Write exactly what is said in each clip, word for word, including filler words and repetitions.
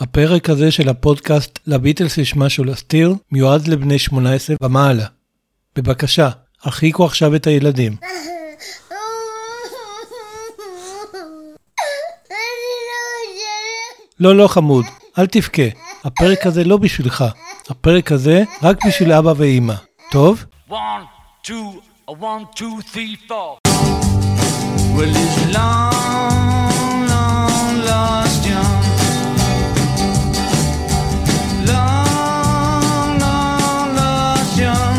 הפרק הזה של הפודקאסט לביטלס יש משהו להסתיר מיועד לבני שמונה עשרה ומעלה. בבקשה, הרחיקו עכשיו את הילדים. לא, לא חמוד, אל תבכה. הפרק הזה לא בשבילך. הפרק הזה רק בשביל אבא ואמא. טוב? one, two, one, two, three, four Well, it's long, long lost young Long, long lost young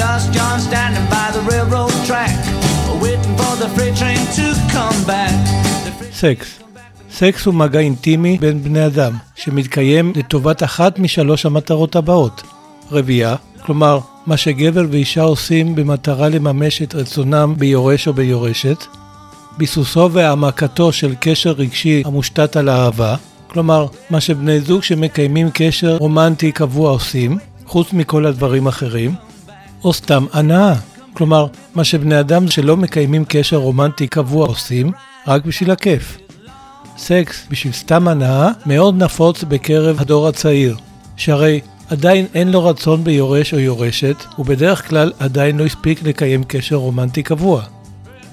Lost John standing by the railroad track Waiting for the freight train to come back סקס. סקס הוא מגע אינטימי בין בני אדם, שמתקיים לטובת אחת משלוש המטרות הבאות. רבייה, כלומר, מה שגבר ואישה עושים במטרה לממש את רצונם ביורש או ביורשת. ביסוסו והעמקתו של קשר רגשי המושתת על אהבה, כלומר, מה שבני זוג שמקיימים קשר רומנטי קבוע עושים, חוץ מכל הדברים אחרים. או סתם הנאה, כלומר, מה שבני אדם שלא מקיימים קשר רומנטי קבוע עושים, רק בשביל הכיף. סקס בשביל סתם הנאה מאוד נפוץ בקרב הדור הצעיר, שהרי עדיין אין לו רצון ביורש או יורשת, ובדרך כלל עדיין לא הספיק לקיים קשר רומנטי קבוע.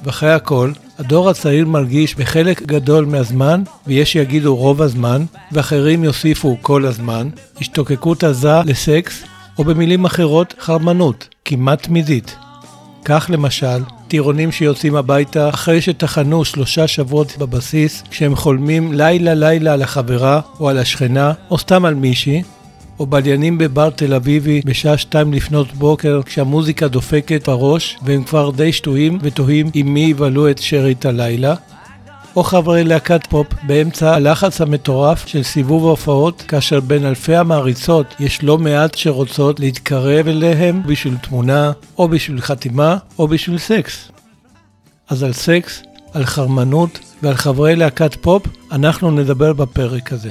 ואחרי הכל, הדור הצעיר מרגיש בחלק גדול מהזמן, ויש שיגידו רוב הזמן, ואחרים יוסיפו כל הזמן, השתוקקות עזה לסקס, או במילים אחרות חרמנות, כמעט תמידית. כך למשל, טירונים שיוצאים הביתה אחרי שתחנו שלושה שבועות בבסיס, כשהם חולמים לילה לילה על החברה או על השכנה או סתם על מישהי, או בליינים בבר תל אביבי בשעה שתיים לפנות בוקר כשהמוזיקה דופקת בראש והם כבר די שטויים ותוהים עם מי יבלו את שרית הלילה, או חברי להקת פופ באמצע הלחץ המטורף של סיבוב ההופעות כאשר בין אלפי המעריצות יש לא מעט שרוצות להתקרב אליהם בשביל תמונה, או בשביל חתימה, או בשביל סקס. אז על סקס, על חרמנות ועל חברי להקת פופ אנחנו נדבר בפרק הזה.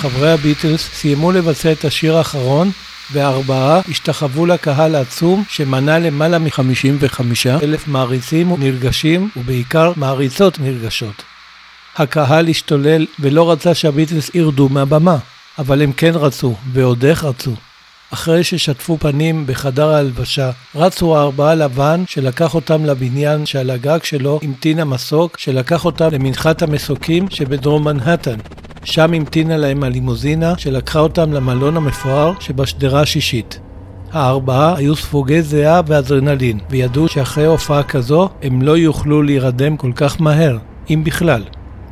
חברי הביטלס סיימו לבצע את השיר האחרון, והארבעה השתחוו לקהל העצום שמנה למעלה מ-חמישים וחמישה אלף מעריצים ונרגשים, ובעיקר מעריצות נרגשות. הקהל השתולל ולא רצה שהביטלס ירדו מהבמה, אבל הם כן רצו, ועוד איך רצו. אחרי ששטפו פנים בחדר ההלבשה, רצו הארבעה לבן שלקח אותם לבניין שעל הגג שלו המתין המסוק שלקח אותם למנחת המסוקים שבדרום מנהטן. שם המתינה להם הלימוזינה שלקחה אותם למלון המפואר שבשדרה השישית. הארבעה היו ספוגי זיעה ואדרנלין, וידעו שאחרי הופעה כזו הם לא יוכלו להירדם כל כך מהר, אם בכלל.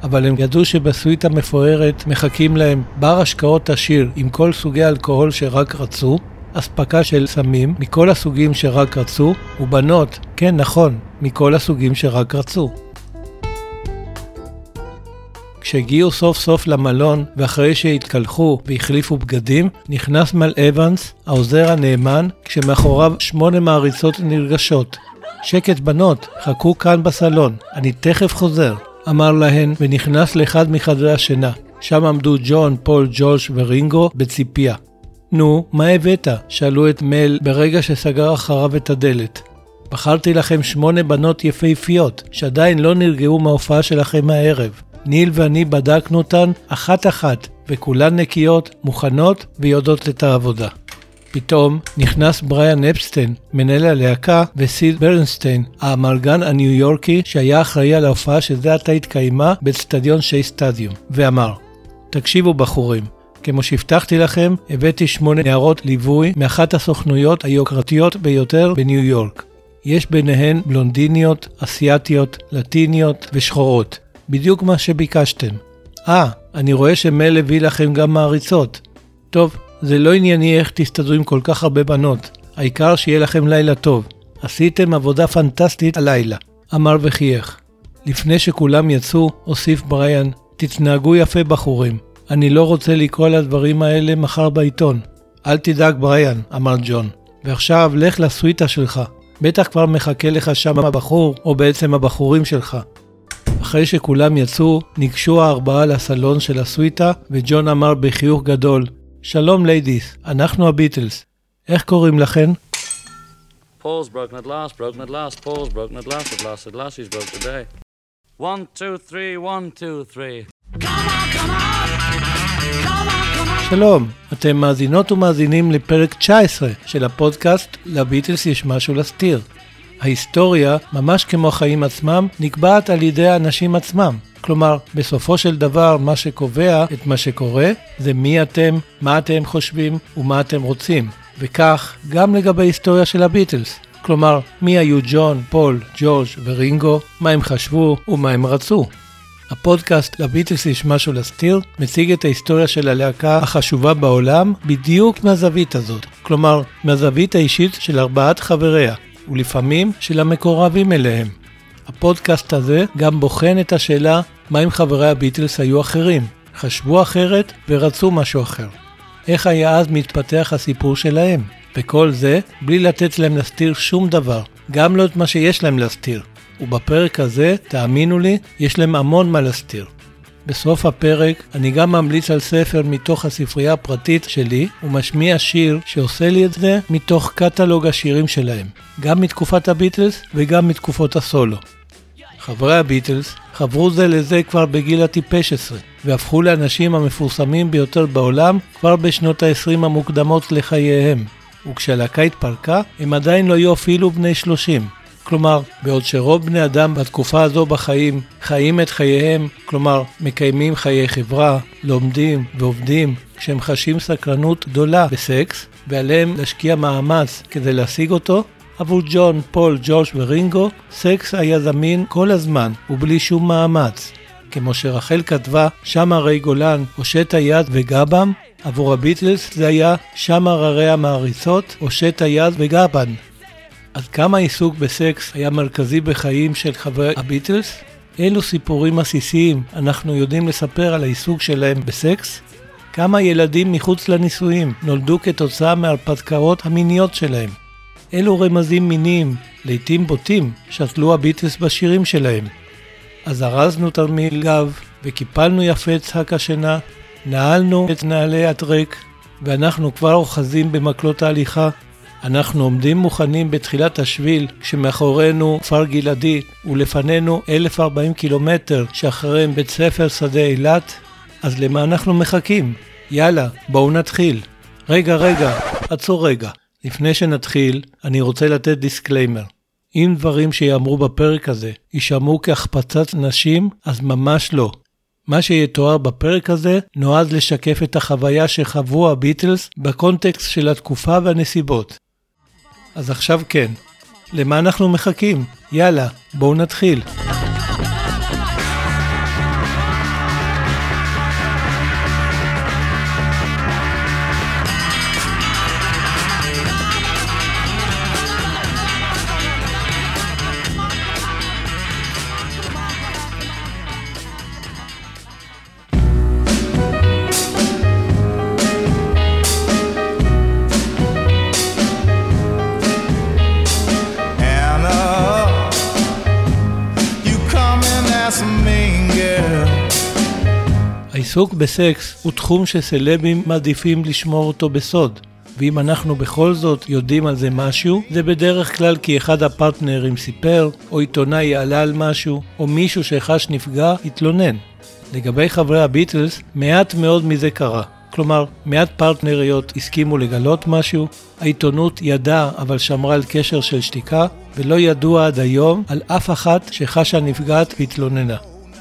אבל הם ידעו שבסוויט המפוארת מחכים להם בר השקעות עשיר עם כל סוגי אלכוהול שרק רצו, אספקה של סמים מכל הסוגים שרק רצו, ובנות, כן נכון, מכל הסוגים שרק רצו. כשהגיעו סוף סוף למלון ואחרי שהתקלחו והחליפו בגדים, נכנס מל אבנס, העוזר הנאמן, כשמאחוריו שמונה מעריצות נרגשות. שקט בנות, חכו כאן בסלון, אני תכף חוזר, אמר להן ונכנס לאחד מחדרי השינה. שם עמדו ג'ון, פול, ג'וש ורינגו בציפייה. נו, מה הבאת? שאלו את מל ברגע שסגר אחריו את הדלת. בחרתי לכם שמונה בנות יפהפיות שעדיין לא נרגעו מההופעה שלכם הערב. ניל ואני בדקנו אותן אחת אחת, וכולן נקיות, מוכנות ויודעות את העבודה. פתאום נכנס בריאן אפסטיין, מנהל הלהקה, וסיד ברנסטיין, האמרגן הניו יורקי שהיה אחראי על ההופעה שזה עתה התקיימה באצטדיון שי סטדיום, ואמר, תקשיבו בחורים, כמו שהבטחתי לכם, הבאתי שמונה נערות ליווי מאחת הסוכנויות היוקרתיות ביותר בניו יורק. יש ביניהן בלונדיניות, אסיאטיות, לטיניות ושחורות. בדיוק מה שביקשתם. אה, אני רואה שמל הביא לכם גם מעריצות. טוב, זה לא ענייני איך תסתדרו עם כל כך הרבה בנות. העיקר שיהיה לכם לילה טוב. עשיתם עבודה פנטסטית הלילה. אמר וחייך. לפני שכולם יצאו, הוסיף בריאן, תתנהגו יפה בחורים. אני לא רוצה לקרוא על הדברים האלה מחר בעיתון. אל תדאג בריאן, אמר ג'ון, ועכשיו לך לסוויטה שלך. בטח כבר מחכה לך שם הבחור, או בעצם הבחורים שלך. אחרי שכולם יצאו, ניגשו הארבעה לסלון של הסוויטה, וג'ון אמר בחיוך גדול, שלום ליידיס, אנחנו הביטלס. איך קוראים לכן? Paul's broken at last, broken at last, Paul's broken at last, at last, at last, he's broke today. One, two, three, one, two, three. Come on, come on! Come on, come on! שלום, אתם מאזינות ומאזינים לפרק תשע עשרה של הפודקאסט לביטלס יש משהו להסתיר. ההיסטוריה, ממש כמו החיים עצמם, נקבעת על ידי האנשים עצמם. כלומר, בסופו של דבר מה שקובע את מה שקורה זה מי אתם, מה אתם חושבים ומה אתם רוצים. וכך גם לגבי היסטוריה של הביטלס. כלומר, מי היו ג'ון, פול, ג'ורג' ורינגו, מה הם חשבו ומה הם רצו. הפודקאסט לביטלס יש משהו להסתיר מציג את ההיסטוריה של הלהקה החשובה בעולם בדיוק מהזווית הזאת. כלומר, מהזווית האישית של ארבעת חבריה, ולפעמים של המקורבים אליהם. הפודקאסט הזה גם בוחן את השאלה מה אם חברי הביטלס היו אחרים, חשבו אחרת ורצו משהו אחר. איך היה אז מתפתח הסיפור שלהם? וכל זה בלי לתת להם להסתיר שום דבר, גם לא את מה שיש להם להסתיר. ובפרק הזה, תאמינו לי, יש להם המון מה להסתיר. בסוף הפרק אני גם ממליץ על ספר מתוך הספרייה הפרטית שלי ומשמיע שיר שעושה לי את זה מתוך קטלוג השירים שלהם, גם מתקופת הביטלס וגם מתקופות הסולו. חברי הביטלס חברו זה לזה כבר בגיל הטיפש עשרה והפכו לאנשים המפורסמים ביותר בעולם כבר בשנות ה-עשרים המוקדמות לחייהם, וכשהלהקה התפרקה הם עדיין לא היו אפילו בני שלושים. כלומר, בעוד שרוב בני אדם בתקופה הזו בחיים חיים את חייהם, כלומר מקיימים חיי חברה, לומדים ועובדים, כשהם חשים סקרנות גדולה בסקס, ועליהם להשקיע מאמץ כדי להשיג אותו, עבור ג'ון, פול, ג'וש ורינגו, סקס היה זמין כל הזמן ובלי שום מאמץ. כמו שרחל כתבה, שם הרי גולן, הושט היד וגבם, עבור הביטלס זה היה שם הררי המעריצות, הושט היד וגבן. עד כמה העיסוק בסקס היה מרכזי בחיים של חברי הביטלס? אילו סיפורים עסיסיים אנחנו יודעים לספר על העיסוק שלהם בסקס? כמה ילדים מחוץ לנישואים נולדו כתוצאה מההרפתקאות המיניות שלהם? אילו רמזים מיניים, לעתים בוטים, שתלו הביטלס בשירים שלהם? אז ארזנו תרמיל גב וקיפלנו יפה את שק השינה, נעלנו את נעלי הטרק ואנחנו כבר אוחזים במקלות ההליכה. אנחנו עומדים מוכנים בתחילת השביל כשמאחורינו כפר גלעדי ולפנינו אלף וארבעים קילומטר שאחריהם בית ספר שדה אילת. אז למה אנחנו מחכים? יאללה, בואו נתחיל. רגע, רגע, עצור רגע. לפני שנתחיל, אני רוצה לתת דיסקליימר. אם דברים שיאמרו בפרק הזה יישמעו כהחפצת נשים, אז ממש לא. מה שיתואר בפרק הזה נועד לשקף את החוויה שחוו הביטלס בקונטקסט של התקופה והנסיבות. אז עכשיו כן, למה אנחנו מחכים? יאללה, בואו נתחיל. העיסוק בסקס הוא תחום שסלבים מעדיפים לשמור אותו בסוד, ואם אנחנו בכל זאת יודעים על זה משהו, זה בדרך כלל כי אחד הפרטנרים סיפר, או עיתונאי עלה על משהו, או מישהו שחש נפגע התלונן. לגבי חברי הביטלס, מעט מאוד מזה קרה. כלומר, מעט פרטנריות הסכימו לגלות משהו, העיתונות ידעה אבל שמרה על קשר של שתיקה, ולא ידוע עד היום על אף אחת שחשה נפגעת והתלוננה.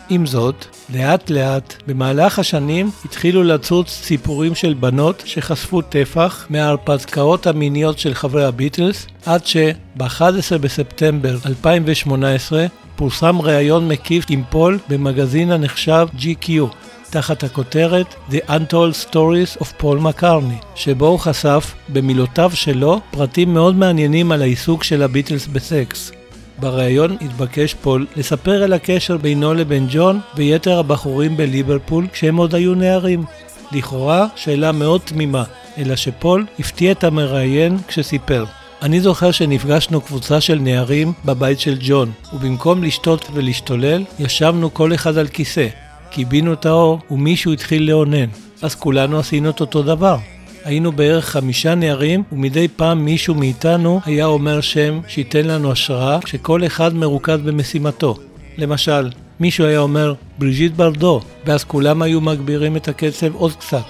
עם זאת, לאט לאט, במהלך השנים התחילו לצוץ סיפורים של בנות שחשפו טפח מההרפתקאות המיניות של חברי הביטלס, עד שב-אחד עשר בספטמבר אלפיים שמונה עשרה פורסם ראיון מקיף עם פול במגזין הנחשב ג'י קיו, תחת הכותרת The Untold Stories of Paul McCartney, שבו הוא חשף, במילותיו שלו, פרטים מאוד מעניינים על העיסוק של הביטלס בסקס. בראיון התבקש פול לספר על הקשר בינו לבין ג'ון ויתר הבחורים בליברפול כשהם עוד היו נערים. לכאורה, שאלה מאוד תמימה, אלא שפול הפתיע את המראיין כשסיפר. אני זוכר שנפגשנו קבוצה של נערים בבית של ג'ון, ובמקום לשתות ולהשתולל, ישבנו כל אחד על כיסא. קיבינו את האור ומישהו התחיל לעונן, אז כולנו עשינו את אותו דבר. היינו בערך חמישה נערים, ומדי פעם מישהו מאיתנו היה אומר שם שייתן לנו השראה כשכל אחד מרוכז במשימתו. למשל, מישהו היה אומר בריז'יט ברדו, ואז כולם היו מגבירים את הקצב עוד קצת.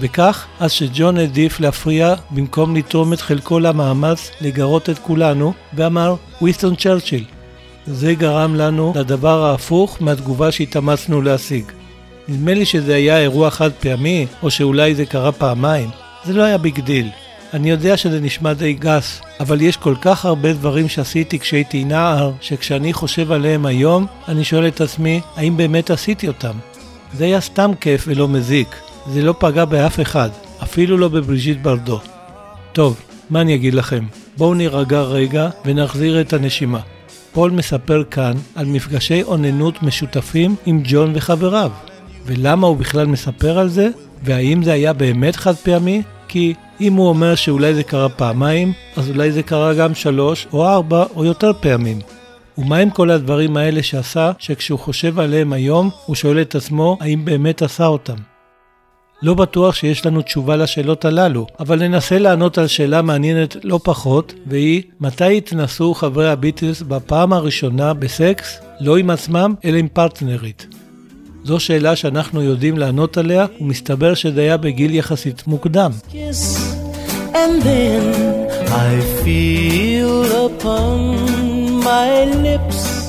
וכך, אז שג'ון עדיף להפריע במקום לתרום את חלקו למאמץ לגרות את כולנו, ואמר וינסטון צ'רצ'יל. זה גרם לנו לדבר ההפוך מהתגובה שהתאמצנו להשיג. נדמה לי שזה היה אירוע חד פעמי, או שאולי זה קרה פעמיים. זה לא היה ביג דיל. אני יודע שזה נשמע די גס, אבל יש כל כך הרבה דברים שעשיתי כשהייתי נער, שכשאני חושב עליהם היום, אני שואל את עצמי, האם באמת עשיתי אותם? זה היה סתם כיף ולא מזיק. זה לא פגע באף אחד, אפילו לא בבריז'יט ברדו. טוב, מה אני אגיד לכם? בואו נירגע רגע ונחזיר את הנשימה. פול מספר כאן על מפגשי אוננות משותפים עם ג'ון וחבריו. ולמה הוא בכלל מספר על זה? והאם זה היה באמת חד פעמי? כי אם הוא אומר שאולי זה קרה פעמיים, אז אולי זה קרה גם שלוש או ארבע או יותר פעמים. ומה עם כל הדברים האלה שעשה, שכשהוא חושב עליהם היום, הוא שואל את עצמו האם באמת עשה אותם? לא בטוח שיש לנו תשובה לשאלות הללו, אבל ננסה לענות על שאלה מעניינת לא פחות, והיא, מתי התנסו חברי הביטלס בפעם הראשונה בסקס, לא עם עצמם, אלא עם פרטנרית? זו שאלה שאנחנו יודעים לענות עליה, ומסתבר שזה היה בגיל יחסית מוקדם.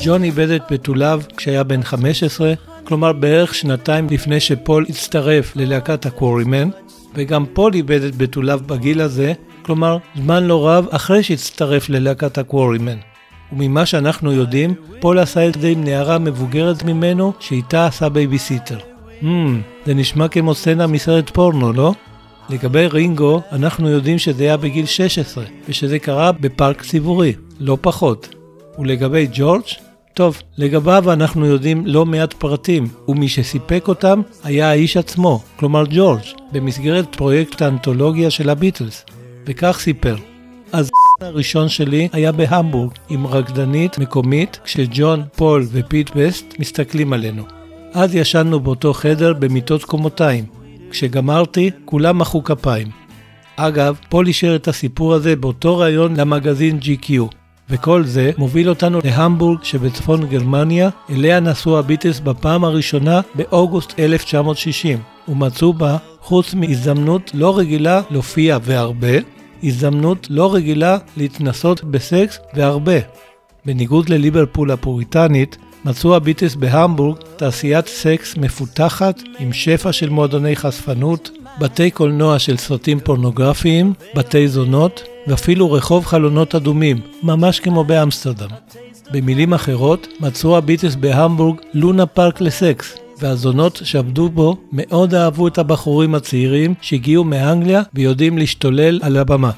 ג'ון איבד את בתוליו כשהיה בן חמש עשרה, כלומר בערך שנתיים לפני שפול הצטרף ללהקת הקוורימן, וגם פול איבד את בתוליו בגיל הזה, כלומר זמן לא רב אחרי שהצטרף ללהקת הקוורימן. וממה שאנחנו יודעים, פול עשה את זה עם נערה מבוגרת ממנו שאיתה עשה בייביסיטר. Hmm, זה נשמע כמו סצנה מסרט פורנו, לא? לגבי רינגו, אנחנו יודעים שזה היה בגיל שש עשרה, ושזה קרה בפארק ציבורי, לא פחות. ולגבי ג'ורג', טוב, לגביו אנחנו יודעים לא מעט פרטים, ומי שסיפק אותם היה האיש עצמו, כלומר ג'ורג', במסגרת פרויקט האנתולוגיה של הביטלס. וכך סיפר. אז הראשון שלי היה בהמבורג עם רקדנית מקומית כשג'ון, פול ופיט בסט מסתכלים עלינו. אז ישנו באותו חדר במיטות קומותיים. כשגמרתי, כולם מחו כפיים. אגב, פול אישר את הסיפור הזה באותו רעיון למגזין ג'י קיו. וכל זה מוביל אותנו להמבורג שבצפון גרמניה, אליה נסעו הביטלס בפעם הראשונה באוגוסט אלף תשע מאות שישים, ומצאו בה, חוץ מהזדמנות לא רגילה להופיע והרבה, הזדמנות לא רגילה להתנסות בסקס והרבה. בניגוד לליברפול הפוריטנית, מצאו הביטלס בהמבורג תעשיית סקס מפותחת עם שפע של מועדוני חשפנות, בתי קולנוע של סרטים פורנוגרפיים, בתי זונות ואפילו רחוב חלונות אדומים, ממש כמו באמסטרדם. במילים אחרות, מצאו הביטלס בהמבורג לונה פארק לסקס, והזונות שעבדו בו מאוד אהבו את הבחורים הצעירים שהגיעו מאנגליה ויודעים להשתולל על הבמה.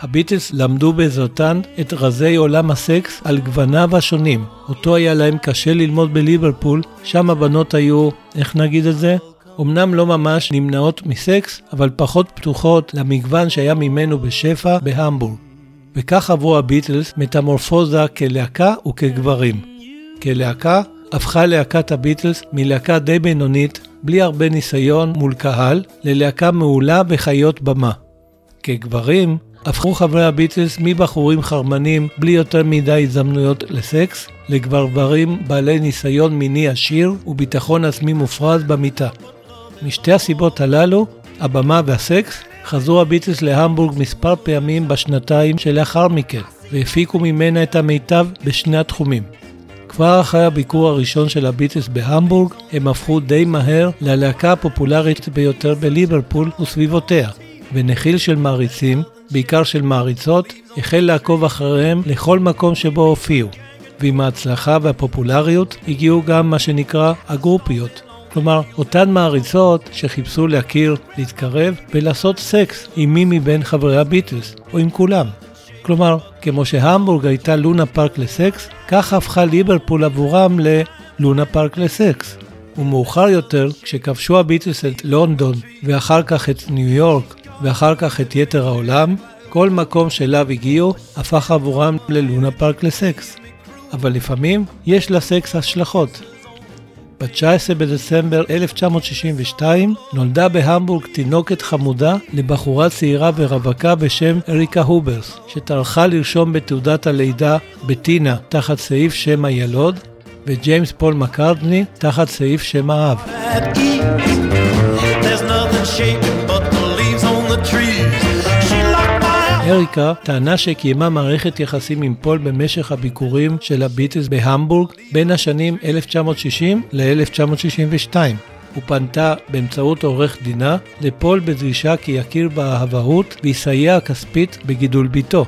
הביטלס למדו בעזרתן את רזי עולם הסקס על גווניו השונים. אותו היה להם קשה ללמוד בליברפול, שם הבנות היו, איך נגיד את זה? אמנם לא ממש נמנעות מסקס, אבל פחות פתוחות למגוון שהיה ממנו בשפע בהמבורג. וכך עברו הביטלס מטמורפוזה כלהקה וכגברים. כלהקה הפכה להקת הביטלס מלהקה די בינונית, בלי הרבה ניסיון מול קהל, ללהקה מעולה וחיות במה. כגברים, הפכו חברי הביטלס מבחורים חרמנים בלי יותר מדי הזדמנויות לסקס, לגברברים בעלי ניסיון מיני עשיר וביטחון עצמי מופרז במיטה. משתי הסיבות הללו, הבמה והסקס, חזרו הביטלס להמבורג מספר פעמים בשנתיים שלאחר מכן, והפיקו ממנה את המיטב בשני התחומים. כבר אחרי הביקור הראשון של הביטלס בהמבורג, הם הפכו די מהר ללהקה הפופולרית ביותר בליברפול וסביבותיה, ונחיל של מעריצים, בעיקר של מעריצות, החל לעקוב אחריהם לכל מקום שבו הופיעו, ועם ההצלחה והפופולריות הגיעו גם מה שנקרא הגרופיות, כלומר אותן מעריצות שחיפשו להכיר, להתקרב ולעשות סקס עם מי מבין חברי הביטלס או עם כולם. כלומר, כמו שהמבורג הייתה לונה פארק לסקס, כך הפכה ליברפול עבורם ללונה פארק לסקס. ומאוחר יותר, כשכבשו הביטלס את לונדון ואחר כך את ניו יורק ואחר כך את יתר העולם, כל מקום שאליו הגיעו הפך עבורם ללונה פארק לסקס. אבל לפעמים יש לסקס השלכות. ב-תשעה עשר בדצמבר אלף תשע מאות שישים ושתיים נולדה בהמבורג תינוקת חמודה לבחורה צעירה ורווקה בשם אריקה הוברס, שטרחה לרשום בתעודת הלידה בטינה תחת סעיף שם הילוד, וג'יימס פול מקארטני תחת סעיף שם האב. אריקה טענה שקיימה מערכת יחסים עם פול במשך הביקורים של הביטלס בהמבורג בין השנים אלף תשע מאות שישים ל-אלף תשע מאות שישים ושתיים. הוא פנתה באמצעות עורך דינה לפול בדרישה כי יכיר באהבהות ויסייע כספית בגידול ביתו.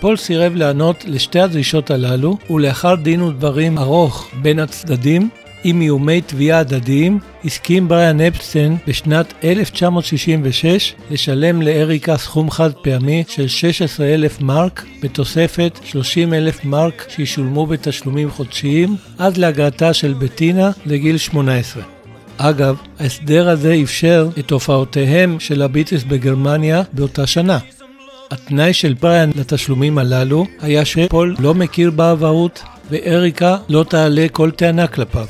פול סירב לענות לשתי הדרישות הללו, ולאחר דין ודברים ארוך בין הצדדים, עם איומי תביעה הדדיים, הסכים בריאן אפשטיין בשנת אלף תשע מאות שישים ושש לשלם לאריקה סכום חד פעמי של שישה עשר אלף מרק בתוספת שלושים אלף מרק שישולמו בתשלומים חודשיים עד להגעתה של בטינה לגיל שמונה עשרה. אגב, ההסדר הזה אפשר את הופעותיהם של הביטלס בגרמניה באותה שנה. התנאי של בריאן לתשלומים הללו היה שפול לא מכיר באהבהות ואריקה לא תעלה כל טענה כלפיו.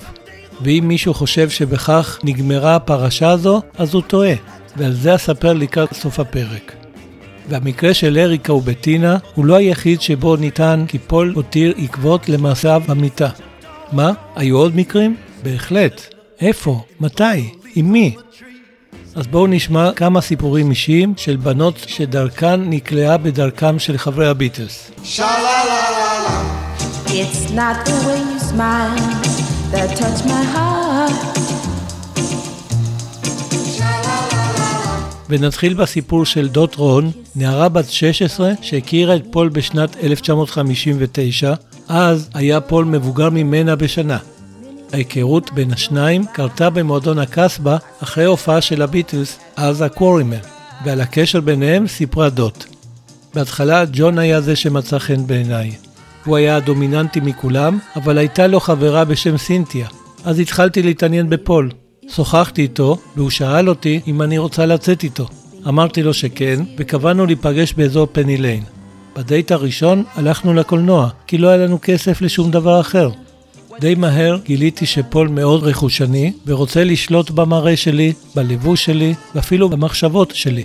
ואם מישהו חושב שבכך נגמרה הפרשה הזו, אז הוא טועה, ועל זה אספר לקראת סוף הפרק. והמקרה של אריקה ובטינה הוא לא היחיד שבו ניתן כי פול הותיר עקבות למעשיו במיטה. מה? היו עוד מקרים? בהחלט. איפה? מתי? עם מי? אז בואו נשמע כמה סיפורים אישיים של בנות שדרכן נקלעה בדרכם של חברי הביטלס. It's not the way you smile that touch my heart. ונתחיל בסיפור של דוט רון, נערה בת שש עשרה שהכירה את פול בשנת אלף תשע מאות חמישים ותשע, אז היה פול מבוגר ממנה בשנה. ההיכרות בין השניים קרתה במועדון הקסבה אחרי הופעה של הביטלס, אז הקוורימן, ועל הקשר ביניהם סיפרה דוט. בהתחלה ג'ון היה זה שמצא חן בעיניי. הוא היה הדומיננטי מכולם, אבל הייתה לו חברה בשם סינתיה. אז התחלתי להתעניין בפול. שוחחתי איתו, והוא שאל אותי אם אני רוצה לצאת איתו. אמרתי לו שכן, וקבענו להיפגש באזור פני ליין. בדייט הראשון הלכנו לקולנוע, כי לא היה לנו כסף לשום דבר אחר. די מהר גיליתי שפול מאוד רכושני, ורוצה לשלוט במראה שלי, בלבוש שלי, ואפילו במחשבות שלי.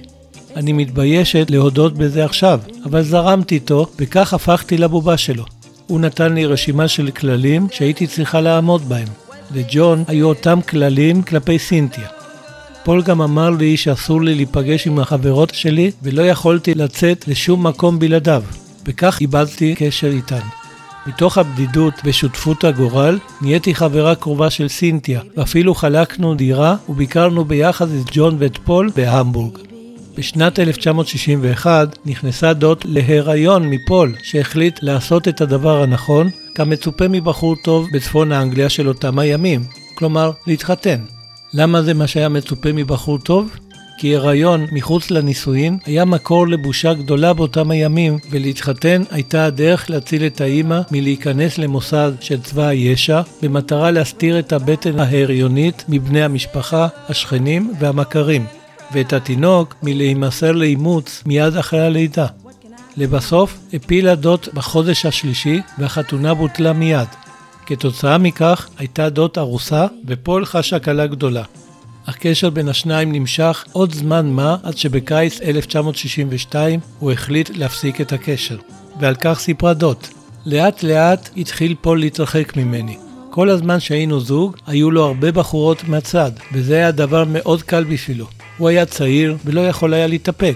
אני מתביישת להודות בזה עכשיו, אבל זרמתי איתו וכך הפכתי לבובה שלו. הוא נתן לי רשימה של כללים שהייתי צריכה לעמוד בהם. לג'ון היו אותם כללים כלפי סינתיה. פול גם אמר לי שאסור לי להיפגש עם החברות שלי ולא יכולתי לצאת לשום מקום בלעדיו, וכך איבדתי קשר איתן. מתוך הבדידות ושותפות הגורל נהייתי חברה קרובה של סינתיה, ואפילו חלקנו דירה וביקרנו ביחד את ג'ון ואת פול בהמבורג. בשנת אלף תשע מאות שישים ואחת נכנסה דוט להיריון מפול שהחליט לעשות את הדבר הנכון כמצופה מבחור טוב בצפון האנגליה של אותם הימים, כלומר להתחתן. למה זה מה שהיה מצופה מבחור טוב? כי הריון מחוץ לנישואין היה מקור לבושה גדולה באותם הימים, ולהתחתן הייתה הדרך להציל את האימא מלהיכנס למוסד של צבא הישע במטרה להסתיר את הבטן ההריונית מבני המשפחה, השכנים והמכרים. ואת התינוק מלהימסר לאימוץ מיד אחרי הלידה. לבסוף הפילה דוט בחודש השלישי והחתונה בוטלה מיד. כתוצאה מכך הייתה דוט ארוסה ופול חשה קלה גדולה. הקשר בין השניים נמשך עוד זמן מה עד שבקיץ אלף תשע מאות שישים ושתיים הוא החליט להפסיק את הקשר. ועל כך סיפרה דוט. לאט לאט התחיל פול להתרחק ממני. כל הזמן שהיינו זוג היו לו הרבה בחורות מהצד וזה היה דבר מאוד קל בשבילו. הוא היה צעיר ולא יכול היה להתאפק.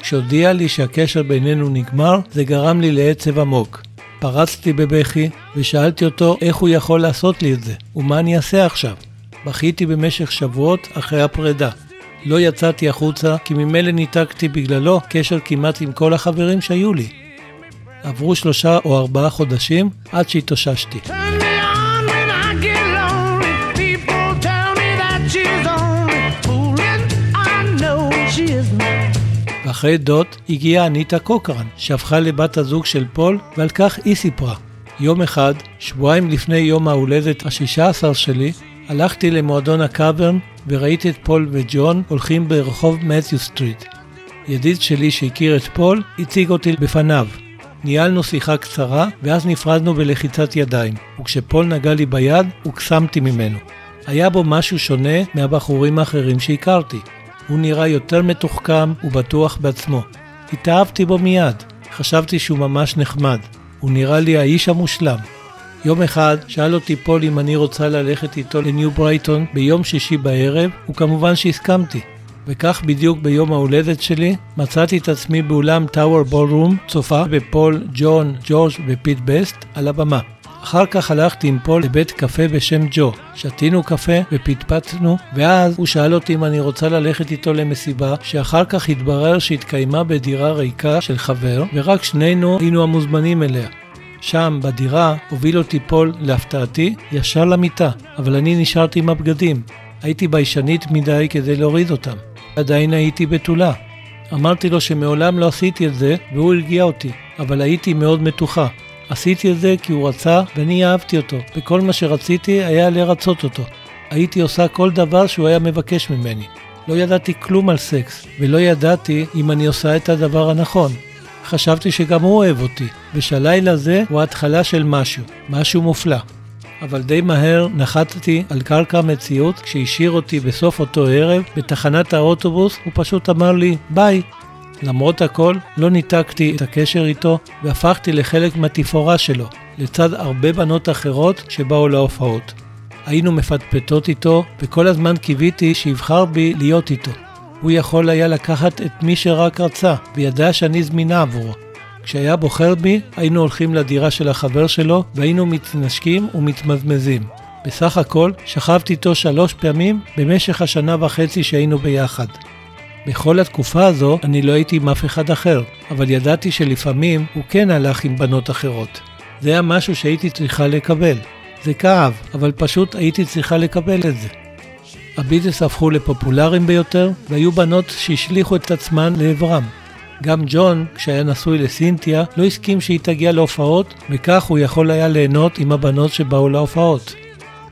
כשהודיע לי שהקשר בינינו נגמר, זה גרם לי לעצב עמוק. פרצתי בבכי ושאלתי אותו איך הוא יכול לעשות לי את זה, ומה אני אעשה עכשיו. בכיתי במשך שבועות אחרי הפרידה. לא יצאתי החוצה כי ממילא ניתקתי בגללו קשר כמעט עם כל החברים שהיו לי. עברו שלושה או ארבעה חודשים עד שהתאוששתי. אחרי דוט הגיעה אניטה קוקרן, שהפכה לבת הזוג של פול, ועל כך היא סיפרה. יום אחד, שבועיים לפני יום ההולדת ה-שש עשרה שלי, הלכתי למועדון הקאברן וראיתי את פול וג'ון הולכים ברחוב מתיו סטריט. ידיד שלי שהכיר את פול, הציג אותי בפניו. ניהלנו שיחה קצרה, ואז נפרדנו בלחיצת ידיים, וכשפול נגע לי ביד, הוקסמתי ממנו. היה בו משהו שונה מהבחורים האחרים שהכרתי. הוא נראה יותר מתוחכם ובטוח בעצמו. התאהבתי בו מיד, חשבתי שהוא ממש נחמד. הוא נראה לי האיש המושלם. יום אחד שאל אותי פול אם אני רוצה ללכת איתו לניו ברייטון ביום שישי בערב, וכמובן שהסכמתי. וכך בדיוק ביום ההולדת שלי מצאתי את עצמי באולם טאוור בולרום צופה בפול, ג'ון, ג'ורג' ופיט בסט על הבמה. אחר כך הלכתי עם פול לבית קפה בשם ג'ו, שתינו קפה ופטפטנו, ואז הוא שאל אותי אם אני רוצה ללכת איתו למסיבה, שאחר כך התברר שהתקיימה בדירה ריקה של חבר, ורק שנינו היינו המוזמנים אליה. שם, בדירה, הוביל אותי פול להפתעתי ישר למיטה, אבל אני נשארתי עם הבגדים. הייתי ביישנית מדי כדי להוריד אותם. עדיין הייתי בתולה. אמרתי לו שמעולם לא עשיתי את זה, והוא הרגיע אותי, אבל הייתי מאוד מתוחה. עשיתי את זה כי הוא רצה ואני אהבתי אותו, וכל מה שרציתי היה לרצות אותו. הייתי עושה כל דבר שהוא היה מבקש ממני. לא ידעתי כלום על סקס, ולא ידעתי אם אני עושה את הדבר הנכון. חשבתי שגם הוא אוהב אותי, ושהלילה זה הוא ההתחלה של משהו, משהו מופלא. אבל די מהר נחתתי על קרקע המציאות, כשהשאיר אותי בסוף אותו ערב בתחנת האוטובוס, הוא פשוט אמר לי ביי. למרות הכל, לא ניתקתי את הקשר איתו, והפכתי לחלק מהתפאורה שלו, לצד הרבה בנות אחרות שבאו להופעות. היינו מפטפטות איתו, וכל הזמן קיוויתי שיבחר בי להיות איתו. הוא יכול היה לקחת את מי שרק רצה, וידע שאני זמינה עבורו. כשהיה בוחר בי, היינו הולכים לדירה של החבר שלו, והיינו מתנשקים ומתמזמזים. בסך הכל, שכבתי איתו שלוש פעמים במשך השנה וחצי שהיינו ביחד. בכל התקופה הזו אני לא הייתי עם אף אחד אחר, אבל ידעתי שלפעמים הוא כן הלך עם בנות אחרות. זה היה משהו שהייתי צריכה לקבל. זה כאב, אבל פשוט הייתי צריכה לקבל את זה. הביטלס הפכו לפופולריים ביותר, והיו בנות שהשליחו את עצמן לעברם. גם ג'ון, כשהיה נשוי לסינתיה, לא הסכים שהיא תגיע להופעות, וכך הוא יכול היה ליהנות עם הבנות שבאו להופעות.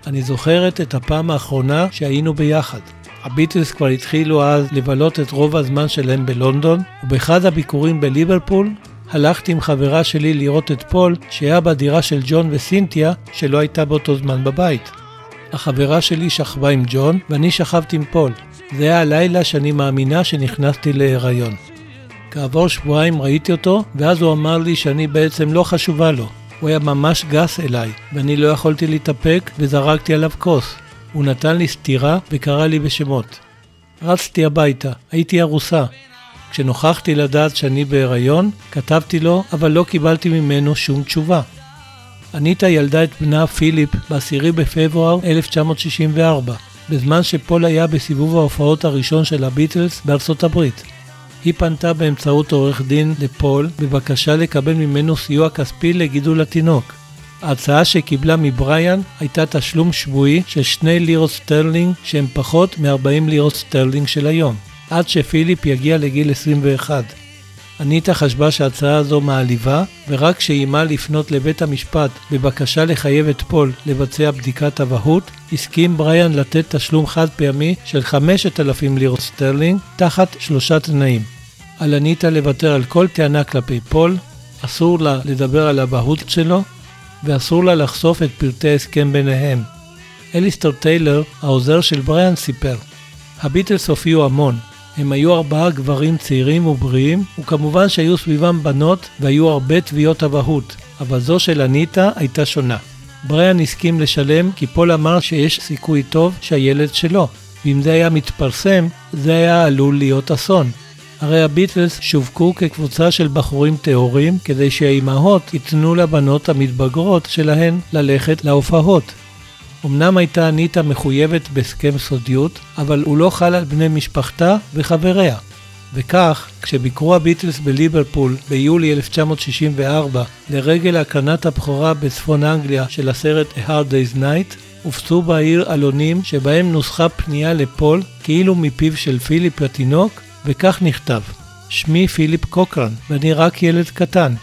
אני זוכרת את הפעם האחרונה שהיינו ביחד. הביטלס כבר התחילו אז לבלות את רוב הזמן שלהם בלונדון, ובאחד הביקורים בליברפול הלכתי עם חברה שלי לראות את פול שהיה בדירה של ג'ון וסינתיה שלא הייתה באותו זמן בבית. החברה שלי שכבה עם ג'ון ואני שכבתי עם פול. זה היה הלילה שאני מאמינה שנכנסתי להיריון. כעבור שבועיים ראיתי אותו ואז הוא אמר לי שאני בעצם לא חשובה לו. הוא היה ממש גס אליי ואני לא יכולתי להתאפק וזרקתי עליו כוס. הוא נתן לי סתירה וקרא לי בשמות. רצתי הביתה, הייתי הרוסה. כשנוכחתי לדעת שאני בהיריון, כתבתי לו, אבל לא קיבלתי ממנו שום תשובה. אניטה ילדה את בנה פיליפ בעשירי בפברואר אלף תשע מאות שישים וארבע, בזמן שפול היה בסיבוב ההופעות הראשון של הביטלס בארצות הברית. היא פנתה באמצעות עורך דין לפול בבקשה לקבל ממנו סיוע כספי לגידול התינוק. ההצעה שקיבלה מבריאן הייתה תשלום שבועי של שני לירות סטרלינג שהם פחות מ-ארבעים לירות סטרלינג של היום, עד שפיליפ יגיע לגיל עשרים ואחת. אניטה חשבה שההצעה הזו מעליבה, ורק כשאימה לפנות לבית המשפט בבקשה לחייב את פול לבצע בדיקת אבהות, הסכים בריאן לתת תשלום חד פעמי של חמשת אלפים לירות סטרלינג תחת שלושה תנאים. על אניטה לוותר על כל טענה כלפי פול, אסור לה לדבר על אבהות שלו, ואסור לה לחשוף את פרטי ההסכם ביניהם. אליסטר טיילר, העוזר של בריאן, סיפר. הביטלס הופיעו המון. הם היו ארבעה גברים צעירים ובריאים, וכמובן שהיו סביבם בנות והיו הרבה תביעות אבהות, אבל זו של אניטה הייתה שונה. בריאן הסכים לשלם כי פול אמר שיש סיכוי טוב שהילד שלו, ואם זה היה מתפרסם, זה היה עלול להיות אסון. הרי הביטלס שווקו כקבוצה של בחורים טהורים כדי שהאימהות ייתנו לבנות המתבגרות שלהן ללכת להופעות. אמנם הייתה אניטה מחויבת בהסכם סודיות, אבל הוא לא חל על בני משפחתה וחבריה. וכך, כשביקרו הביטלס בליברפול ביולי אלף תשע מאות שישים וארבע לרגל הקרנת הבכורה בצפון אנגליה של הסרט A Hard Day's Night, הופצו בעיר אלונים שבהם נוסחה פנייה לפול כאילו מפיו של פיליפ התינוק, וכך נכתב: שמי פיליפ קוקרן ואני רק ילד קטן.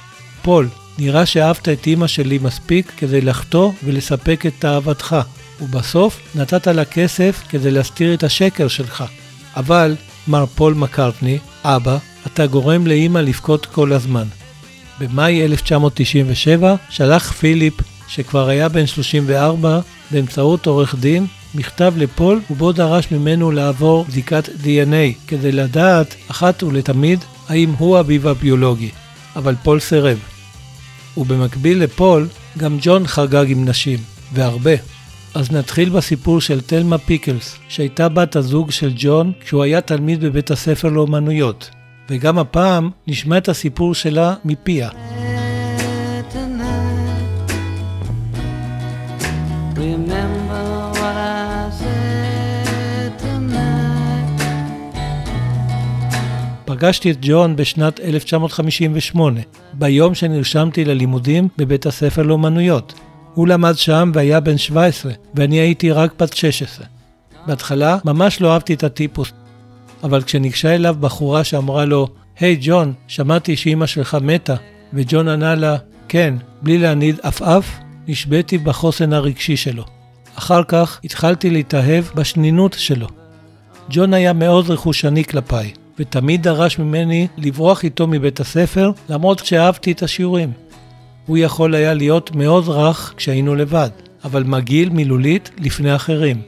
פול, נראה שאהבת את אמא שלי מספיק כדי לחטוא ולספק את אהבתך, ובסוף נתת לה כסף כדי להסתיר את השקר שלך. אבל מר פול מקרטני, אבא, אתה גורם לאמא לבכות כל הזמן. במאי אלף תשע מאות תשעים ושבע שלח פיליפ, שכבר היה בן שלושים וארבע, באמצעות עורך דין, מכתב לפול ובו דרש ממנו לעבור בדיקת די אן איי כדי לדעת אחת ולתמיד האם הוא אביו הביולוגי, אבל פול סירב. ובמקביל לפול גם ג'ון חגג עם נשים, והרבה. אז נתחיל בסיפור של תלמה פיקלס, שהייתה בת הזוג של ג'ון כשהוא היה תלמיד בבית הספר לאומנויות, וגם הפעם נשמע את הסיפור שלה מפיה. פגשתי את ג'ון בשנת אלף תשע מאות חמישים ושמונה, ביום שנרשמתי ללימודים בבית הספר לאומנויות. הוא למד שם והיה בן שבע עשרה, ואני הייתי רק בת שש עשרה. בהתחלה ממש לא אהבתי את הטיפוס, אבל כשניגשה אליו בחורה שאמרה לו, היי hey, ג'ון, שמעתי שאמא שלך מתה, וג'ון ענה לה, כן, בלי להניד אף אף, נשבתי בחוסן הרגשי שלו. אחר כך התחלתי להתאהב בשנינות שלו. ג'ון היה מאוד רכושני כלפיי, ותמיד דרש ממני לברוח איתו מבית הספר, למרות שאהבתי את השיעורים. הוא יכול היה להיות מאוד רך כשהיינו לבד, אבל מגעיל מילולית לפני אחרים.